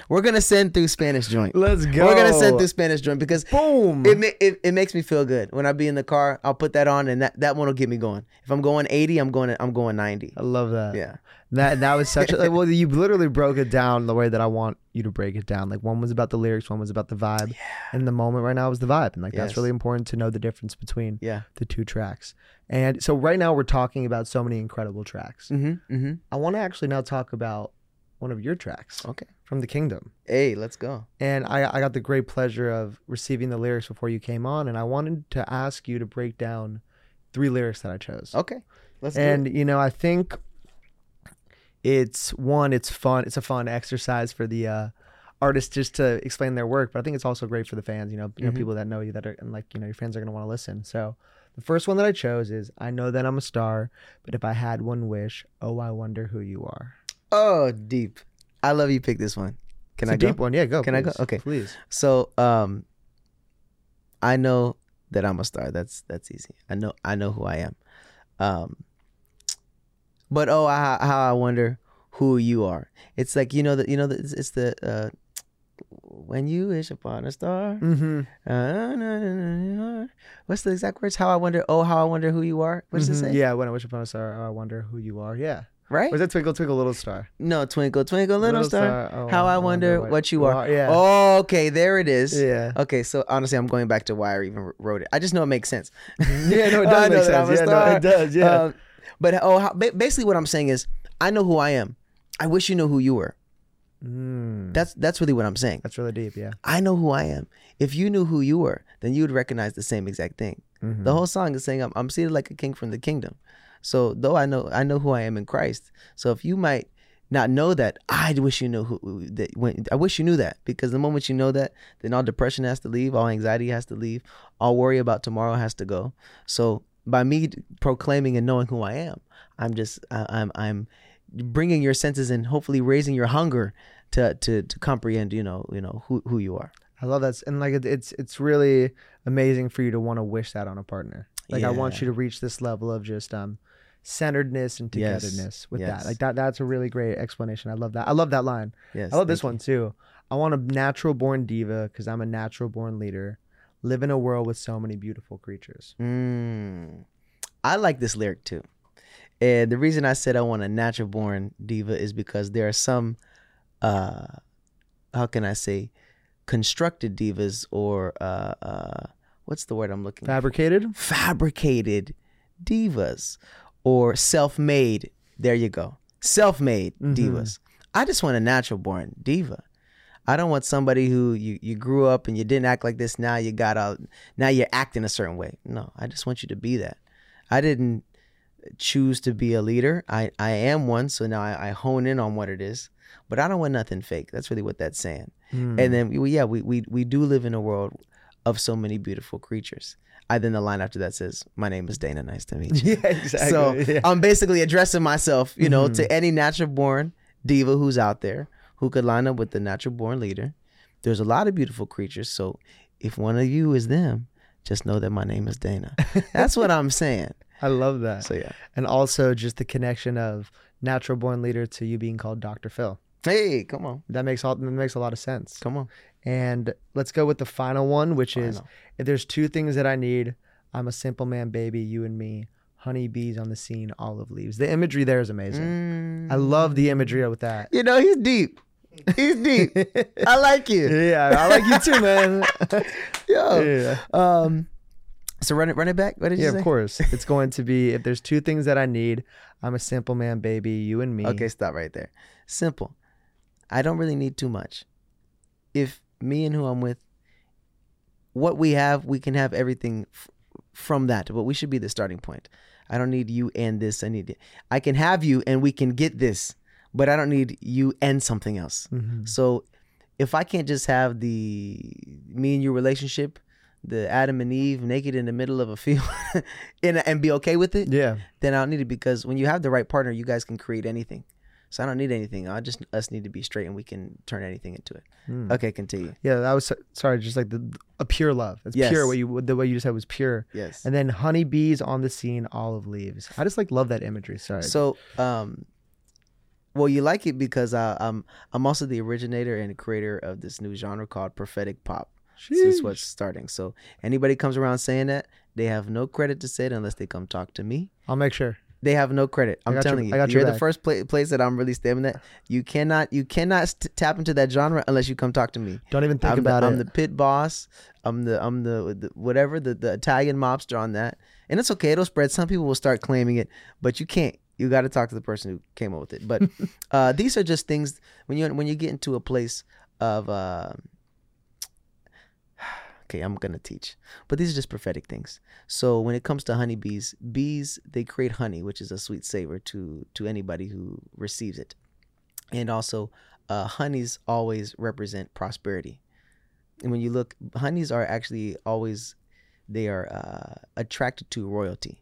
We're gonna send through Spanish Joint. Let's go. We're gonna send through Spanish Joint because boom, it it, it makes me feel good when I be in the car. I'll put that on, and that, that one will get me going. If I'm going eighty, I'm going I'm going ninety. I love that. Yeah, that that was such. a, like, well, you literally broke it down the way that I want you to break it down. Like one was about the lyrics, one was about the vibe, yeah. and the moment right now was the vibe, and like yes. that's really important to know the difference between yeah. the two tracks. And so right now we're talking about so many incredible tracks. Mm-hmm, mm-hmm. I want to actually now talk about one of your tracks. Okay. From The Kingdom. Hey, let's go. And I, I got the great pleasure of receiving the lyrics before you came on, and I wanted to ask you to break down three lyrics that I chose. Okay. Let's and, do it. You know, I think it's one, it's fun. It's a fun exercise for the uh, artists just to explain their work, but I think it's also great for the fans, you know, you mm-hmm. know, people that know you that are, and like, you know, your fans are going to want to listen. So the first one that I chose is, I know that I'm a star, but if I had one wish, oh, I wonder who you are. Oh, deep. I love you pick this one. Can it's I a go? Deep one. Yeah, go. Can please. I go? Okay. Please. So, um, I know that I'm a star. That's that's easy. I know I know who I am. Um, but oh, I, how I wonder who you are. It's like, you know that you know that it's, it's the uh, when you wish upon a star. Mm-hmm. Uh, no, no, no, no. What's the exact words? How I wonder. Oh, how I wonder who you are. What does mm-hmm. it say? Yeah, when I wish upon a star, oh, I wonder who you are. Yeah. Right? Was that Twinkle, Twinkle, Little Star? No, Twinkle, Twinkle, Little, little Star. star. Oh, How I, I wonder, wonder what, what you are. are yeah. Oh, okay, there it is. Yeah. Okay, so honestly, I'm going back to why I even wrote it. I just know it makes sense. Yeah, no, it does oh, make sense. Yeah, no, it does, yeah. Um, But oh, how, basically what I'm saying is, I know who I am. I wish you knew who you were. Mm. That's that's really what I'm saying. That's really deep, yeah. I know who I am. If you knew who you were, then you would recognize the same exact thing. Mm-hmm. The whole song is saying, I'm, I'm seated like a king from the kingdom. So though I know I know who I am in Christ. So if you might not know that, I wish you knew who that. When, I wish you knew that, because the moment you know that, then all depression has to leave, all anxiety has to leave, all worry about tomorrow has to go. So by me proclaiming and knowing who I am, I'm just I, I'm I'm bringing your senses and hopefully raising your hunger to to to comprehend, you know, you know who who you are. I love that, and like it's it's really amazing for you to want to wish that on a partner. Like yeah. I want you to reach this level of just um. centeredness and togetherness yes. with yes. that. Like that, that's a really great explanation. I love that. I love that line. Yes, I love this one you. too. I want a natural born diva because I'm a natural born leader. Live in a world with so many beautiful creatures. Mm. I like this lyric too. And the reason I said I want a natural born diva is because there are some, uh, how can I say, constructed divas or uh, uh, what's the word I'm looking Fabricated? for? Fabricated divas. Or self-made, there you go. Self-made mm-hmm. divas. I just want a natural-born diva. I don't want somebody who you, you grew up and you didn't act like this. Now you got out. Now you're acting a certain way. No, I just want you to be that. I didn't choose to be a leader. I, I am one, so now I, I hone in on what it is. But I don't want nothing fake. That's really what that's saying. Mm. And then we, yeah, we we we do live in a world of so many beautiful creatures. I then the line after that says, "My name is Dana. Nice to meet you." Yeah, exactly. So yeah. I'm basically addressing myself, you know, mm-hmm. to any natural born diva who's out there who could line up with the natural born leader. There's a lot of beautiful creatures. So if one of you is them, just know that my name is Dana. That's what I'm saying. I love that. So yeah, and also just the connection of natural born leader to you being called Doctor Phil. Hey, come on. That makes all that makes a lot of sense. Come on. And let's go with the final one, which final. is, if there's two things that I need, I'm a simple man, baby, you and me, honey bees on the scene, olive leaves. The imagery there is amazing. Mm. I love the imagery with that. You know, he's deep. He's deep. I like you. Yeah, I like you too, man. Yo. Yeah. Um, so run it, run it back. What did yeah, you say? Yeah, of course. It's going to be, if there's two things that I need, I'm a simple man, baby, you and me. Okay, stop right there. Simple. I don't really need too much. If me and who I'm with, what we have, we can have everything f- from that, but we should be the starting point. I don't need you and this. I need it. I can have you and we can get this, but I don't need you and something else. Mm-hmm. So if I can't just have the me and you relationship, the Adam and Eve naked in the middle of a field and, and be okay with it, yeah. then I don't need it, because when you have the right partner, you guys can create anything. So I don't need anything. I just us need to be straight, and we can turn anything into it. Mm. Okay, continue. Yeah, that was sorry. Just like the a pure love. It's yes. pure. What you the way you just said was pure. Yes. And then honey bees on the scene, olive leaves. I just like love that imagery. Sorry. So, um, well, you like it because I, I'm I'm also the originator and creator of this new genre called prophetic pop. Sheesh. So that's what's starting. So anybody comes around saying that, they have no credit to say it unless they come talk to me. I'll make sure. They have no credit. I'm telling you, you. You're the first pla- place that I'm really stabbing at. You cannot, you cannot st- tap into that genre unless you come talk to me. Don't even think I'm about the, it. I'm the pit boss. I'm the, I'm the, the whatever the, the Italian mobster on that. And it's okay. It'll spread. Some people will start claiming it, but you can't. You got to talk to the person who came up with it. But uh, these are just things when you when you get into a place of. Uh, Okay, I'm gonna teach, but these are just prophetic things. So when it comes to honeybees, bees, they create honey, which is a sweet savor to to anybody who receives it. And also uh, honeys always represent prosperity. And when you look, honeys are actually always, they are uh, attracted to royalty.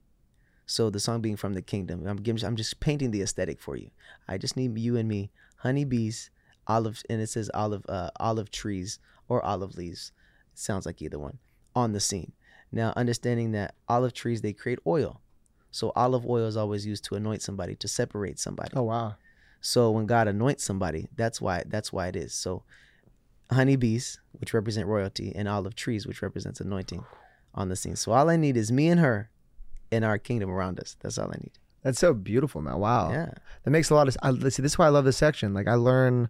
So the song being From the Kingdom, I'm, I'm just painting the aesthetic for you. I just need you and me, honeybees, olive, and it says olive, uh, olive trees or olive leaves. Sounds like either one on the scene. Now, understanding that olive trees, they create oil. So olive oil is always used to anoint somebody, to separate somebody. Oh, wow. So when God anoints somebody, that's why that's why it is. So honeybees, which represent royalty, and olive trees, which represents anointing on the scene. So all I need is me and her and our kingdom around us. That's all I need. That's so beautiful, man. Wow. Yeah. That makes a lot of, I, see, this is why I love this section. Like I learn...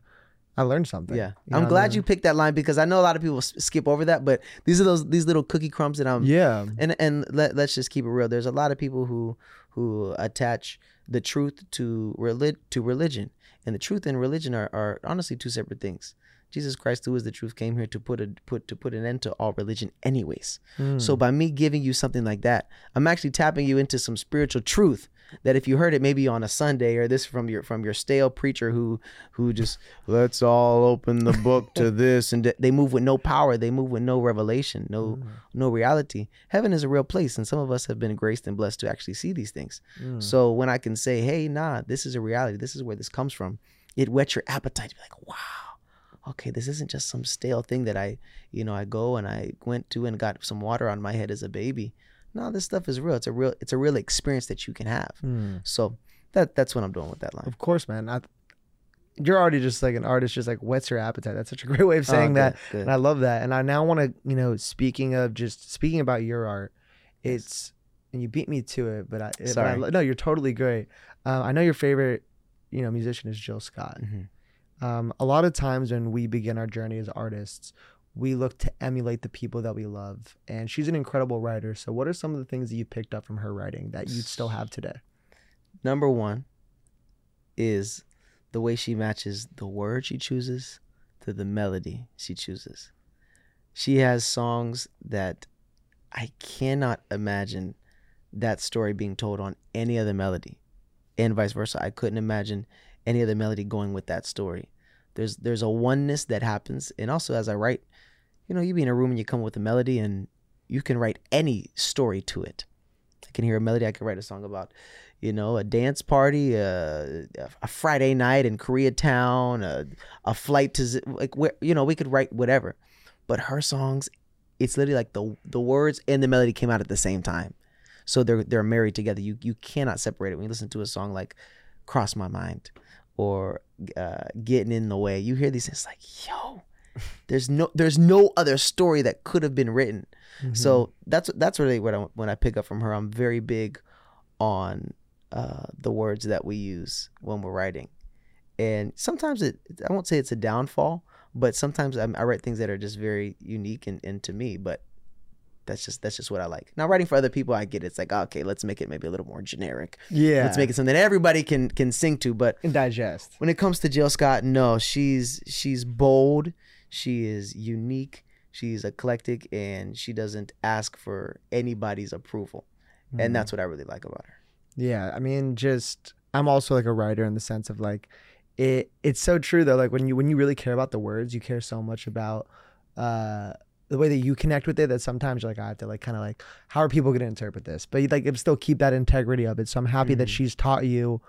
I I learned something. Yeah, you know I'm glad I mean? you picked that line, because I know a lot of people s- skip over that, but these are those these little cookie crumbs that I'm. Yeah. And and let, let's just keep it real. There's a lot of people who who attach the truth to relig- to religion, and the truth and religion are, are honestly two separate things. Jesus Christ, who is the truth, came here to put a put to put an end to all religion, anyways. Mm. So by me giving you something like that, I'm actually tapping you into some spiritual truth that if you heard it maybe on a Sunday, or this from your from your stale preacher who who just let's all open the book to this, and they move with no power, they move with no revelation, no mm. no reality. Heaven is a real place, and some of us have been graced and blessed to actually see these things. Mm. So when I can say, hey, nah, this is a reality, this is where this comes from, it whets your appetite to be like, wow. Okay, this isn't just some stale thing that I, you know, I go and I went to and got some water on my head as a baby. No, this stuff is real. It's a real, it's a real experience that you can have. Mm. So that that's what I'm doing with that line. Of course, man. I, you're already just like an artist, just like whets your appetite. That's such a great way of saying oh, good, that, good. And I love that. And I now want to, you know, speaking of just speaking about your art, it's and you beat me to it, but I, it, Sorry. But I no, you're totally great. Uh, I know your favorite, you know, musician is Jill Scott. Mm-hmm. Um, a lot of times when we begin our journey as artists, we look to emulate the people that we love. And she's an incredible writer. So what are some of the things that you picked up from her writing that you still have today? Number one is the way she matches the word she chooses to the melody she chooses. She has songs that I cannot imagine that story being told on any other melody, and vice versa. I couldn't imagine any other melody going with that story. There's there's a oneness that happens. And also, as I write, you know, you be in a room and you come with a melody and you can write any story to it. I can hear a melody. I can write a song about, you know, a dance party, a, a Friday night in Koreatown, a, a flight to, like, where, you know, we could write whatever. But her songs, it's literally like the the words and the melody came out at the same time. So they're they're married together. You you cannot separate it. When you listen to a song like Cross My Mind, or uh, Getting in the Way, you hear these, it's like, yo, there's no there's no other story that could have been written. Mm-hmm. So that's that's really what I, when I pick up from her, I'm very big on uh, the words that we use when we're writing. And sometimes it, I won't say it's a downfall, but sometimes I, I write things that are just very unique and, and to me, but That's just that's just what I like. Now, writing for other people, I get it. It's like, okay, let's make it maybe a little more generic. Yeah, let's make it something that everybody can can sing to, but and digest. When it comes to Jill Scott, no, she's she's bold, she is unique, she's eclectic, and she doesn't ask for anybody's approval, mm-hmm. and that's what I really like about her. Yeah, I mean, just I'm also like a writer in the sense of like, it. It's so true though. Like when you when you really care about the words, you care so much about. Uh, the way that you connect with it, that sometimes you're like, I have to like, kind of like, how are people going to interpret this? But you like, still keep that integrity of it. So I'm happy mm-hmm. that she's taught you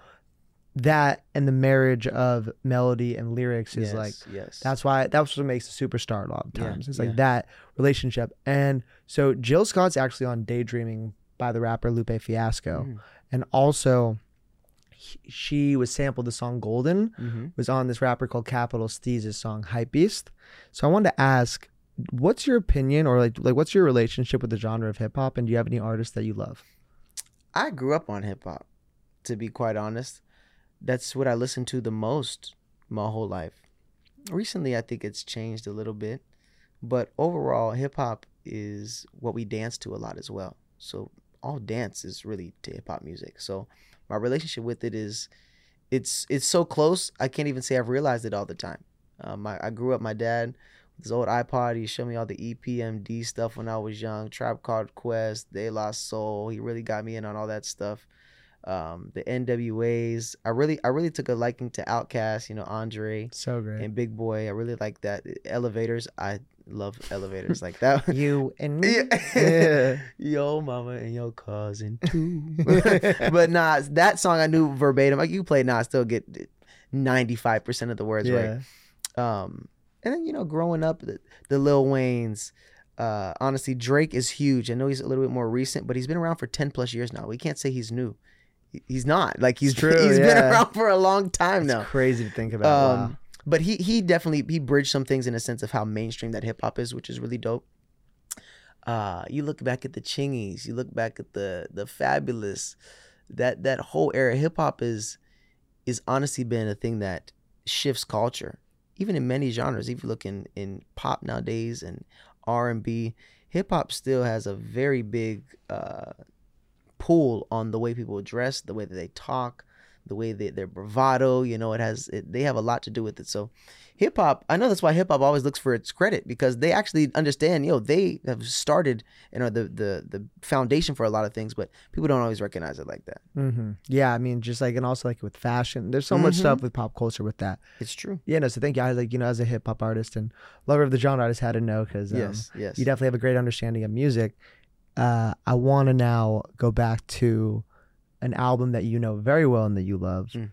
that, and the marriage of melody and lyrics is yes, like, yes. that's why, that's what makes a superstar a lot of times. Yeah, it's yeah. like that relationship. And so Jill Scott's actually on Daydreaming by the rapper Lupe Fiasco. Mm. And also he, she was sampled the song Golden, mm-hmm. was on this rapper called Capital Steez' song Hype Beast. So I wanted to ask, what's your opinion, or like like what's your relationship with the genre of hip hop, and do you have any artists that you love? I grew up on hip hop, to be quite honest. That's what I listened to the most my whole life. Recently, I think it's changed a little bit, but overall, hip hop is what we dance to a lot as well. So all dance is really to hip hop music. So my relationship with it is, it's it's so close. I can't even say I've realized it all the time. Um, I, I grew up, my dad. This old iPod, he showed me all the E P M D stuff when I was young. Tribe Called Quest, De La Soul. He really got me in on all that stuff. Um, the N W As. I really, I really took a liking to Outkast. You know, Andre, so great, and Big Boy. I really like that. Elevators. I love Elevators like that. You and me. Yeah. Yeah. Yo, mama and your cousin too. But nah, that song I knew verbatim. Like you play, nah, I still get ninety-five percent of the words yeah. right. Um. And then, you know, growing up, the, the Lil Waynes, uh, honestly, Drake is huge. I know he's a little bit more recent, but he's been around for ten plus years now. We can't say he's new. He's not. Like, he's, true, he's yeah. been around for a long time now. It's crazy to think about. Um, wow. But he he definitely, he bridged some things in a sense of how mainstream that hip-hop is, which is really dope. Uh, you look back at the Chingies. You look back at the the Fabulous. That, that whole era, hip-hop is, is honestly been a thing that shifts culture. even in many genres. If you look in, in pop nowadays and R and B, hip hop still has a very big uh, pull on the way people dress, the way that they talk, the way that their bravado, you know, it has, it, they have a lot to do with it. So hip hop, I know that's why hip hop always looks for its credit, because they actually understand, you know, they have started, you know, the, the, the foundation for a lot of things, but people don't always recognize it like that. Mm-hmm. Yeah. I mean, just like, and also like with fashion, there's so mm-hmm. much stuff with pop culture with that. It's true. Yeah. No, so thank you. I was like, you know, as a hip hop artist and lover of the genre, I just had to know, because um, yes, yes. you definitely have a great understanding of music. Uh, I want to now go back to an album that you know very well and that you love. Mm.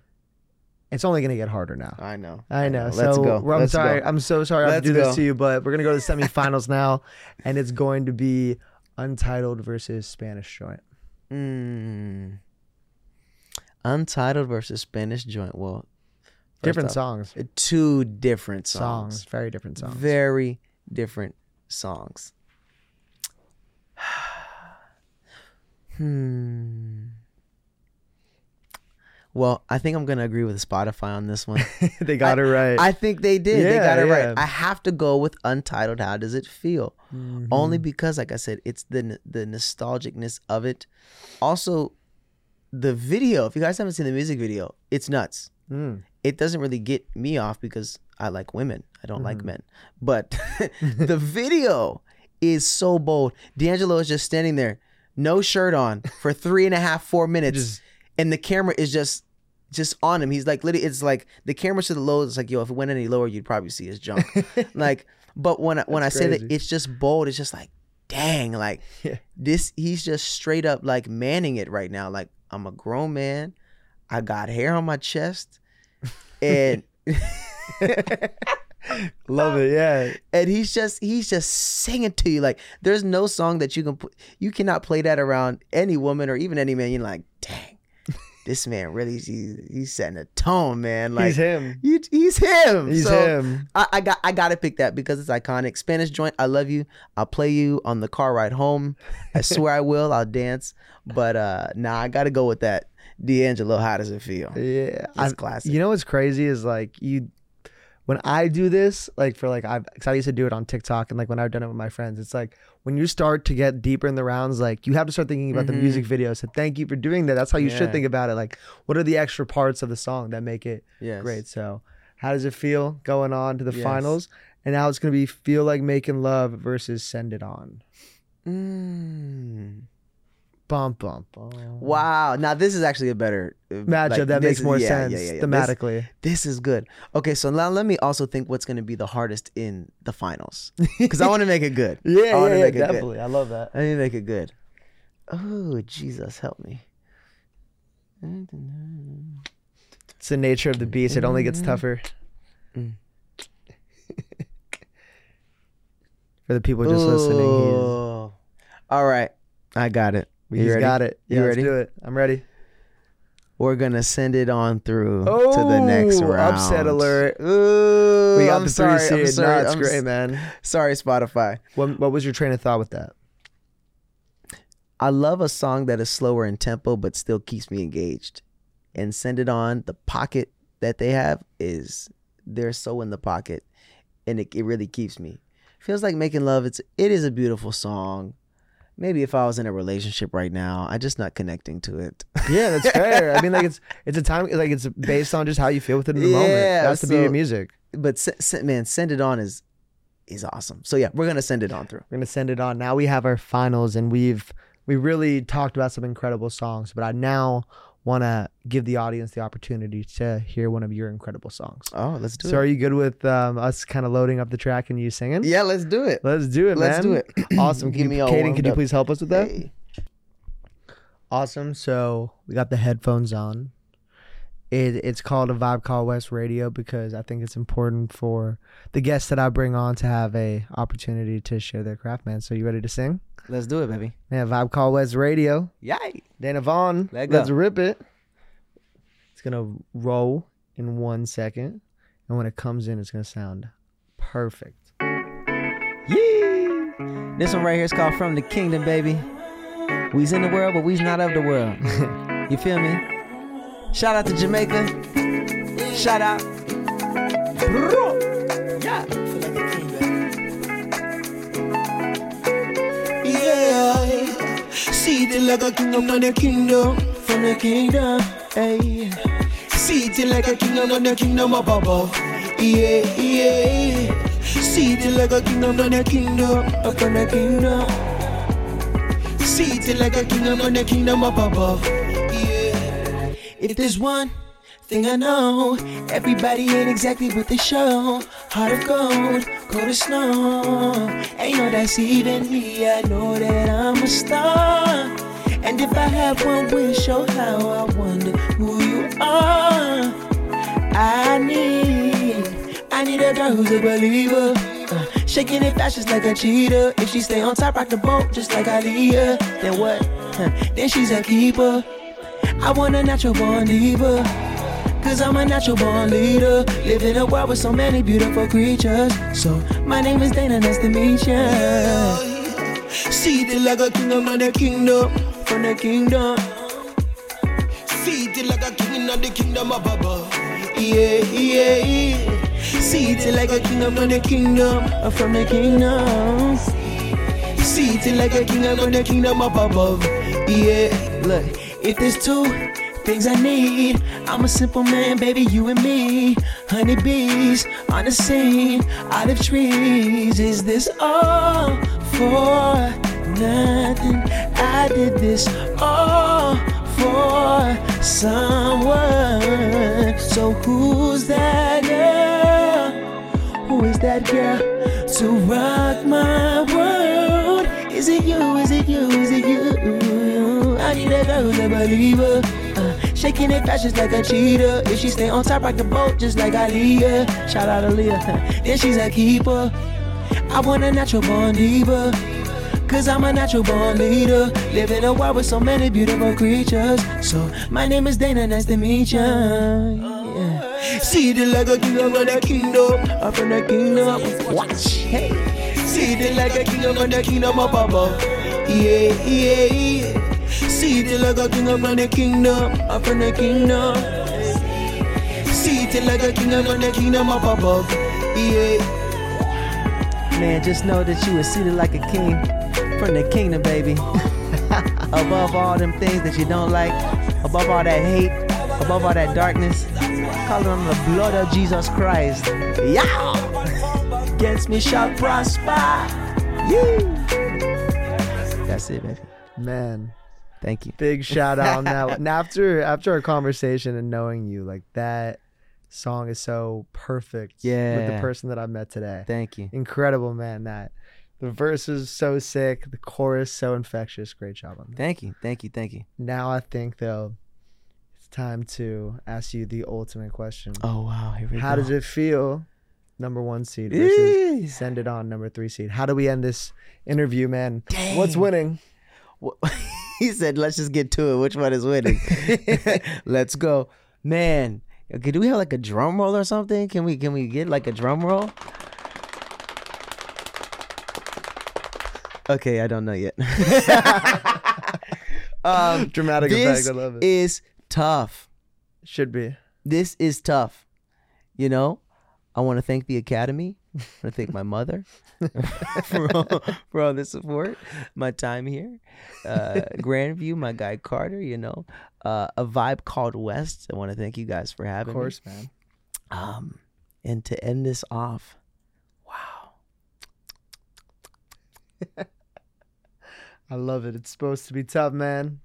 It's only going to get harder now. I know. I know. I know. Let's so, go. I'm Let's sorry. Go. I'm so sorry I have to do go. this to you, but we're going to go to the semifinals now, and it's going to be Untitled versus Spanish Joint. Mm. Untitled versus Spanish Joint. Well, different off, songs. Two different songs. songs. Very different songs. Very different songs. hmm. Well, I think I'm going to agree with Spotify on this one. They got I, it right. I think they did. Yeah, they got it yeah. right. I have to go with Untitled. How does it feel? Mm-hmm. Only because, like I said, it's the the nostalgicness of it. Also, the video, if you guys haven't seen the music video, it's nuts. Mm. It doesn't really get me off because I like women. I don't mm-hmm. like men. But the video is so bold. D'Angelo is just standing there, no shirt on, for three and a half, four minutes. Just, And the camera is just just on him. He's like, literally, it's like the camera's to the low. It's like, yo, if it went any lower, you'd probably see his junk. Like, but when I, when I say that, it's just bold. It's just like, dang, like yeah. this. He's just straight up like manning it right now. Like, I'm a grown man. I got hair on my chest, and love it, yeah. And he's just he's just singing to you. Like, there's no song that you can put. You cannot play that around any woman or even any man. You're like, dang. This man really, he, he's setting a tone, man. Like, he's him. He, he's him. He's so him. I, I got I got to pick that because it's iconic. Spanish Joint, I love you. I'll play you on the car ride home. I swear I will. I'll dance. But uh, nah, I got to go with that. D'Angelo, how does it feel? Yeah. It's classic. You know what's crazy is like you, when I do this, like for like, I've, cause I used to do it on TikTok and like when I've done it with my friends, it's like, when you start to get deeper in the rounds, like you have to start thinking about mm-hmm. the music video. So thank you for doing that. That's how you yeah. should think about it. Like, what are the extra parts of the song that make it yes. great? So how does it feel going on to the yes. finals? And now it's going to be Feel Like Making Love versus Send It On. Mm. Bum, bum, bum. Wow. Now this is actually a better matchup. Like, that makes is, more yeah, sense yeah, yeah, yeah. thematically. This, this is good. Okay, so now let me also think what's going to be the hardest in the finals, because I want to make it good. yeah, I yeah, make yeah it definitely. Good. I love that. I need to make it good. Oh, Jesus, help me. It's the nature of the beast. It only gets tougher. Mm. For the people just Ooh. listening. He's... All right, I got it. You He's ready? got it. Yeah, you ready? Let's do it. I'm ready. We're going to send it on through oh, to the next round. Upset alert. Ooh, we got I'm the sorry, three seed. No, it's I'm great, s- man. Sorry, Spotify. What, what was your train of thought with that? I love a song that is slower in tempo, but still keeps me engaged. And Send It On, the pocket that they have is, they're so in the pocket. And it, it really keeps me. Feels Like Making Love, It's it is a beautiful song. Maybe if I was in a relationship right now, I'm just not connecting to it. Yeah, that's fair. I mean, like it's it's a time, like it's based on just how you feel with it in the yeah, moment. That's so, the beauty of music. But man, Send It On is is awesome. So yeah, we're gonna send it on through. We're gonna send it on. Now we have our finals, and we've we really talked about some incredible songs. But I now want to give the audience the opportunity to hear one of your incredible songs. Oh, let's do so it. So are you good with um, us kind of loading up the track and you singing? Yeah, let's do it. Let's do it, let's man. Let's do it. Awesome. Give you, me all Kaden, could up. you please help us with that? Hey. Awesome. So we got the headphones on. It, it's called A Vibe Called West Radio because I think it's important for the guests that I bring on to have a opportunity to share their craft, man. So you ready to sing? Let's do it, baby. Yeah, Vibe Called West Radio. Yay. Dana Vaughn. Let Let's rip it. It's going to roll in one second. And when it comes in, it's going to sound perfect. Yee. This one right here is called From The Kingdom, baby. We's in the world, but we's not of the world. You feel me? Shout out to Jamaica. Shout out. See the like a king of the kingdom, from the kingdom, hey. See the like a king of the kingdom up above, yeah, yeah. See the like a king of the kingdom, up on the kingdom. See the like a king of the kingdom up above, yeah. If there's one thing I know, everybody ain't exactly what they show. Heart of gold, cold as snow. Ain't no that's even me, I know that I'm a star. And if I have one wish, oh how I wonder who you are. I need, I need a girl who's a believer, uh, shaking it fast just like a cheetah. If she stay on top, rock the boat just like Aaliyah. Then what? Huh. Then she's a keeper. I want a natural born diva, cause I'm a natural born leader. Live in a world with so many beautiful creatures. So, my name is Dana, nice to meet ya. See the like a kingdom of the kingdom, from the kingdom. See the like a king of the kingdom of Baba. Yeah, yeah, yeah. See the like a kingdom of the kingdom, from the kingdom. See the like a kingdom of the kingdom of above. Yeah, look, if there's two things I need, I'm a simple man, baby, you and me. Honeybees on the scene, olive trees. Is this all for nothing? I did this all for someone. So who's that girl? Who is that girl to rock my world? Is it you? Is it you? Is it you? I need a girl who's a believer, shaking it fast just like a cheetah. If she stay on top, rock the boat just like Aaliyah. Shout out Aaliyah. Then she's a keeper. I want a natural born diva, cause I'm a natural born leader. Live in a world with so many beautiful creatures. So, my name is Dana, nice to meet ya. Yeah. See the like a kingdom of the kingdom, up in the kingdom. Watch. Hey. See the like a kingdom of the kingdom up above. Yeah, yeah, yeah. See the like a king of the kingdom, up in the kingdom. See the like a king of the kingdom up above, yeah. Man, just know that you are seated like a king from the kingdom, baby. Above all them things that you don't like, above all that hate, above all that darkness, call on the blood of Jesus Christ. Yeah! Against me shall prosper. Yeah! That's it, baby. Man. Thank you. Big shout out on that one. And after after our conversation and knowing you, like that song is so perfect yeah. with the person that I met today. Thank you. Incredible, man. That the verse is so sick, the chorus so infectious. Great job on that. Thank you. Thank you. Thank you. Now I think though it's time to ask you the ultimate question. Oh wow, here we go. How does it feel? Number one seed versus Eesh. Send It On, number three seed. How do we end this interview, man? Dang. What's winning? What he said, let's just get to it. Which one is winning? Let's go. Man, okay, do we have like a drum roll or something? Can we can we get like a drum roll? Okay, I don't know yet. um, Dramatic effect, I love it. This is tough. Should be. This is tough. You know, I want to thank the Academy. I want to thank my mother for, all, for all the support, my time here. Uh, Grandview, my guy Carter, you know. Uh, A Vibe Called West. I want to thank you guys for having me. Of course, me. man. Um, and to end this off, wow. I love it. It's supposed to be tough, man.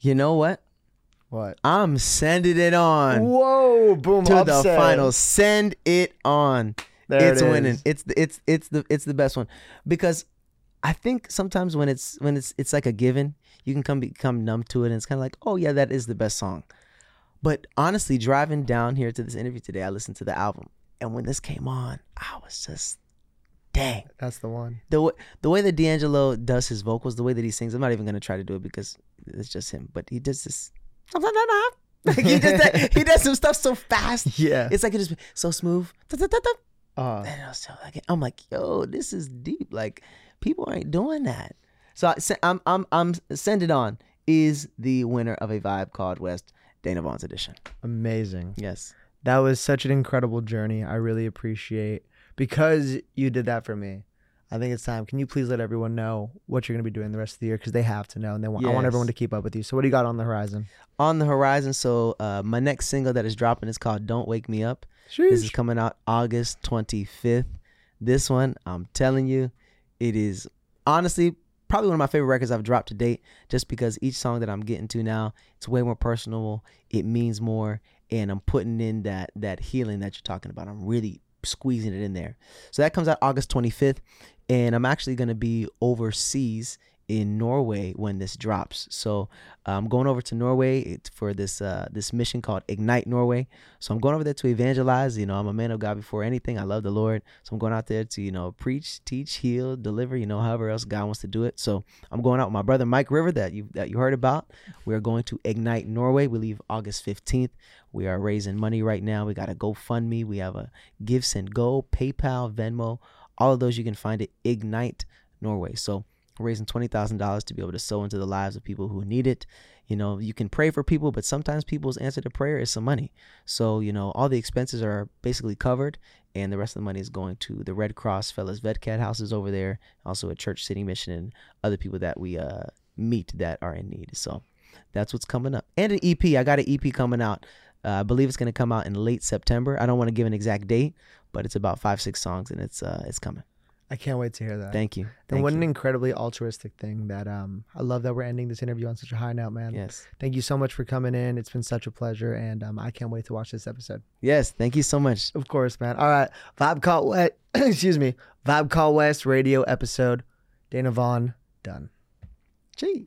You know what? What? I'm sending it on. Whoa, boom, to Offset. The final. Send it on. There it's it is. Winning. It's the, it's it's the it's the best one. Because I think sometimes when it's when it's it's like a given, you can come become numb to it and it's kind of like, "Oh yeah, that is the best song." But honestly, driving down here to this interview today, I listened to the album. And when this came on, I was just dang. That's the one. The way, the way that D'Angelo does his vocals, the way that he sings, I'm not even going to try to do it because it's just him, but he does this like he, just, he does some stuff so fast. Yeah. It's like it is so smooth. Uh, and I was so like, I'm like, yo, this is deep. Like, people ain't doing that. So I, I'm, I'm, I'm. Send It On is the winner of A Vibe Called West, Dana Vaughn's edition. Amazing. Yes. That was such an incredible journey. I really appreciate because you did that for me. I think it's time. Can you please let everyone know what you're going to be doing the rest of the year? Because they have to know, and they want, yes. I want everyone to keep up with you. So what do you got on the horizon? On the horizon, so uh, my next single that is dropping is called Don't Wake Me Up. Sheesh. This is coming out August twenty-fifth. This one, I'm telling you, it is honestly probably one of my favorite records I've dropped to date, just because each song that I'm getting to now, it's way more personal. It means more, and I'm putting in that that healing that you're talking about. I'm really squeezing it in there. So that comes out August twenty-fifth, and I'm actually going to be overseas in Norway when this drops. So I'm going over to Norway for this uh, this mission called Ignite Norway. So I'm going over there to evangelize. You know, I'm a man of God before anything. I love the Lord. So I'm going out there to, you know, preach, teach, heal, deliver, you know, however else God wants to do it. So I'm going out with my brother, Mike River, that you that you heard about. We're going to Ignite Norway. We leave August fifteenth. We are raising money right now. We got a GoFundMe. We have a Give, Send, Go, PayPal, Venmo. All of those you can find at Ignite Norway. So raising twenty thousand dollars to be able to sow into the lives of people who need it. You know, you can pray for people, but sometimes people's answer to prayer is some money. So, you know, all the expenses are basically covered, and the rest of the money is going to the Red Cross Fellas VetCat houses over there, also a Church City Mission, and other people that we uh, meet that are in need. So that's what's coming up. And an E P. I got an E P coming out. Uh, I believe it's going to come out in late September. I don't want to give an exact date, but it's about five, six songs, and it's uh, it's coming. I can't wait to hear that. Thank you. Thank and what you. An incredibly altruistic thing that um, I love that we're ending this interview on such a high note, man. Yes. Thank you so much for coming in. It's been such a pleasure, and um, I can't wait to watch this episode. Yes. Thank you so much. Of course, man. All right. Vibe Called West. Excuse me. Vibe Called West radio episode. Dana Vaughn. Done. Gee.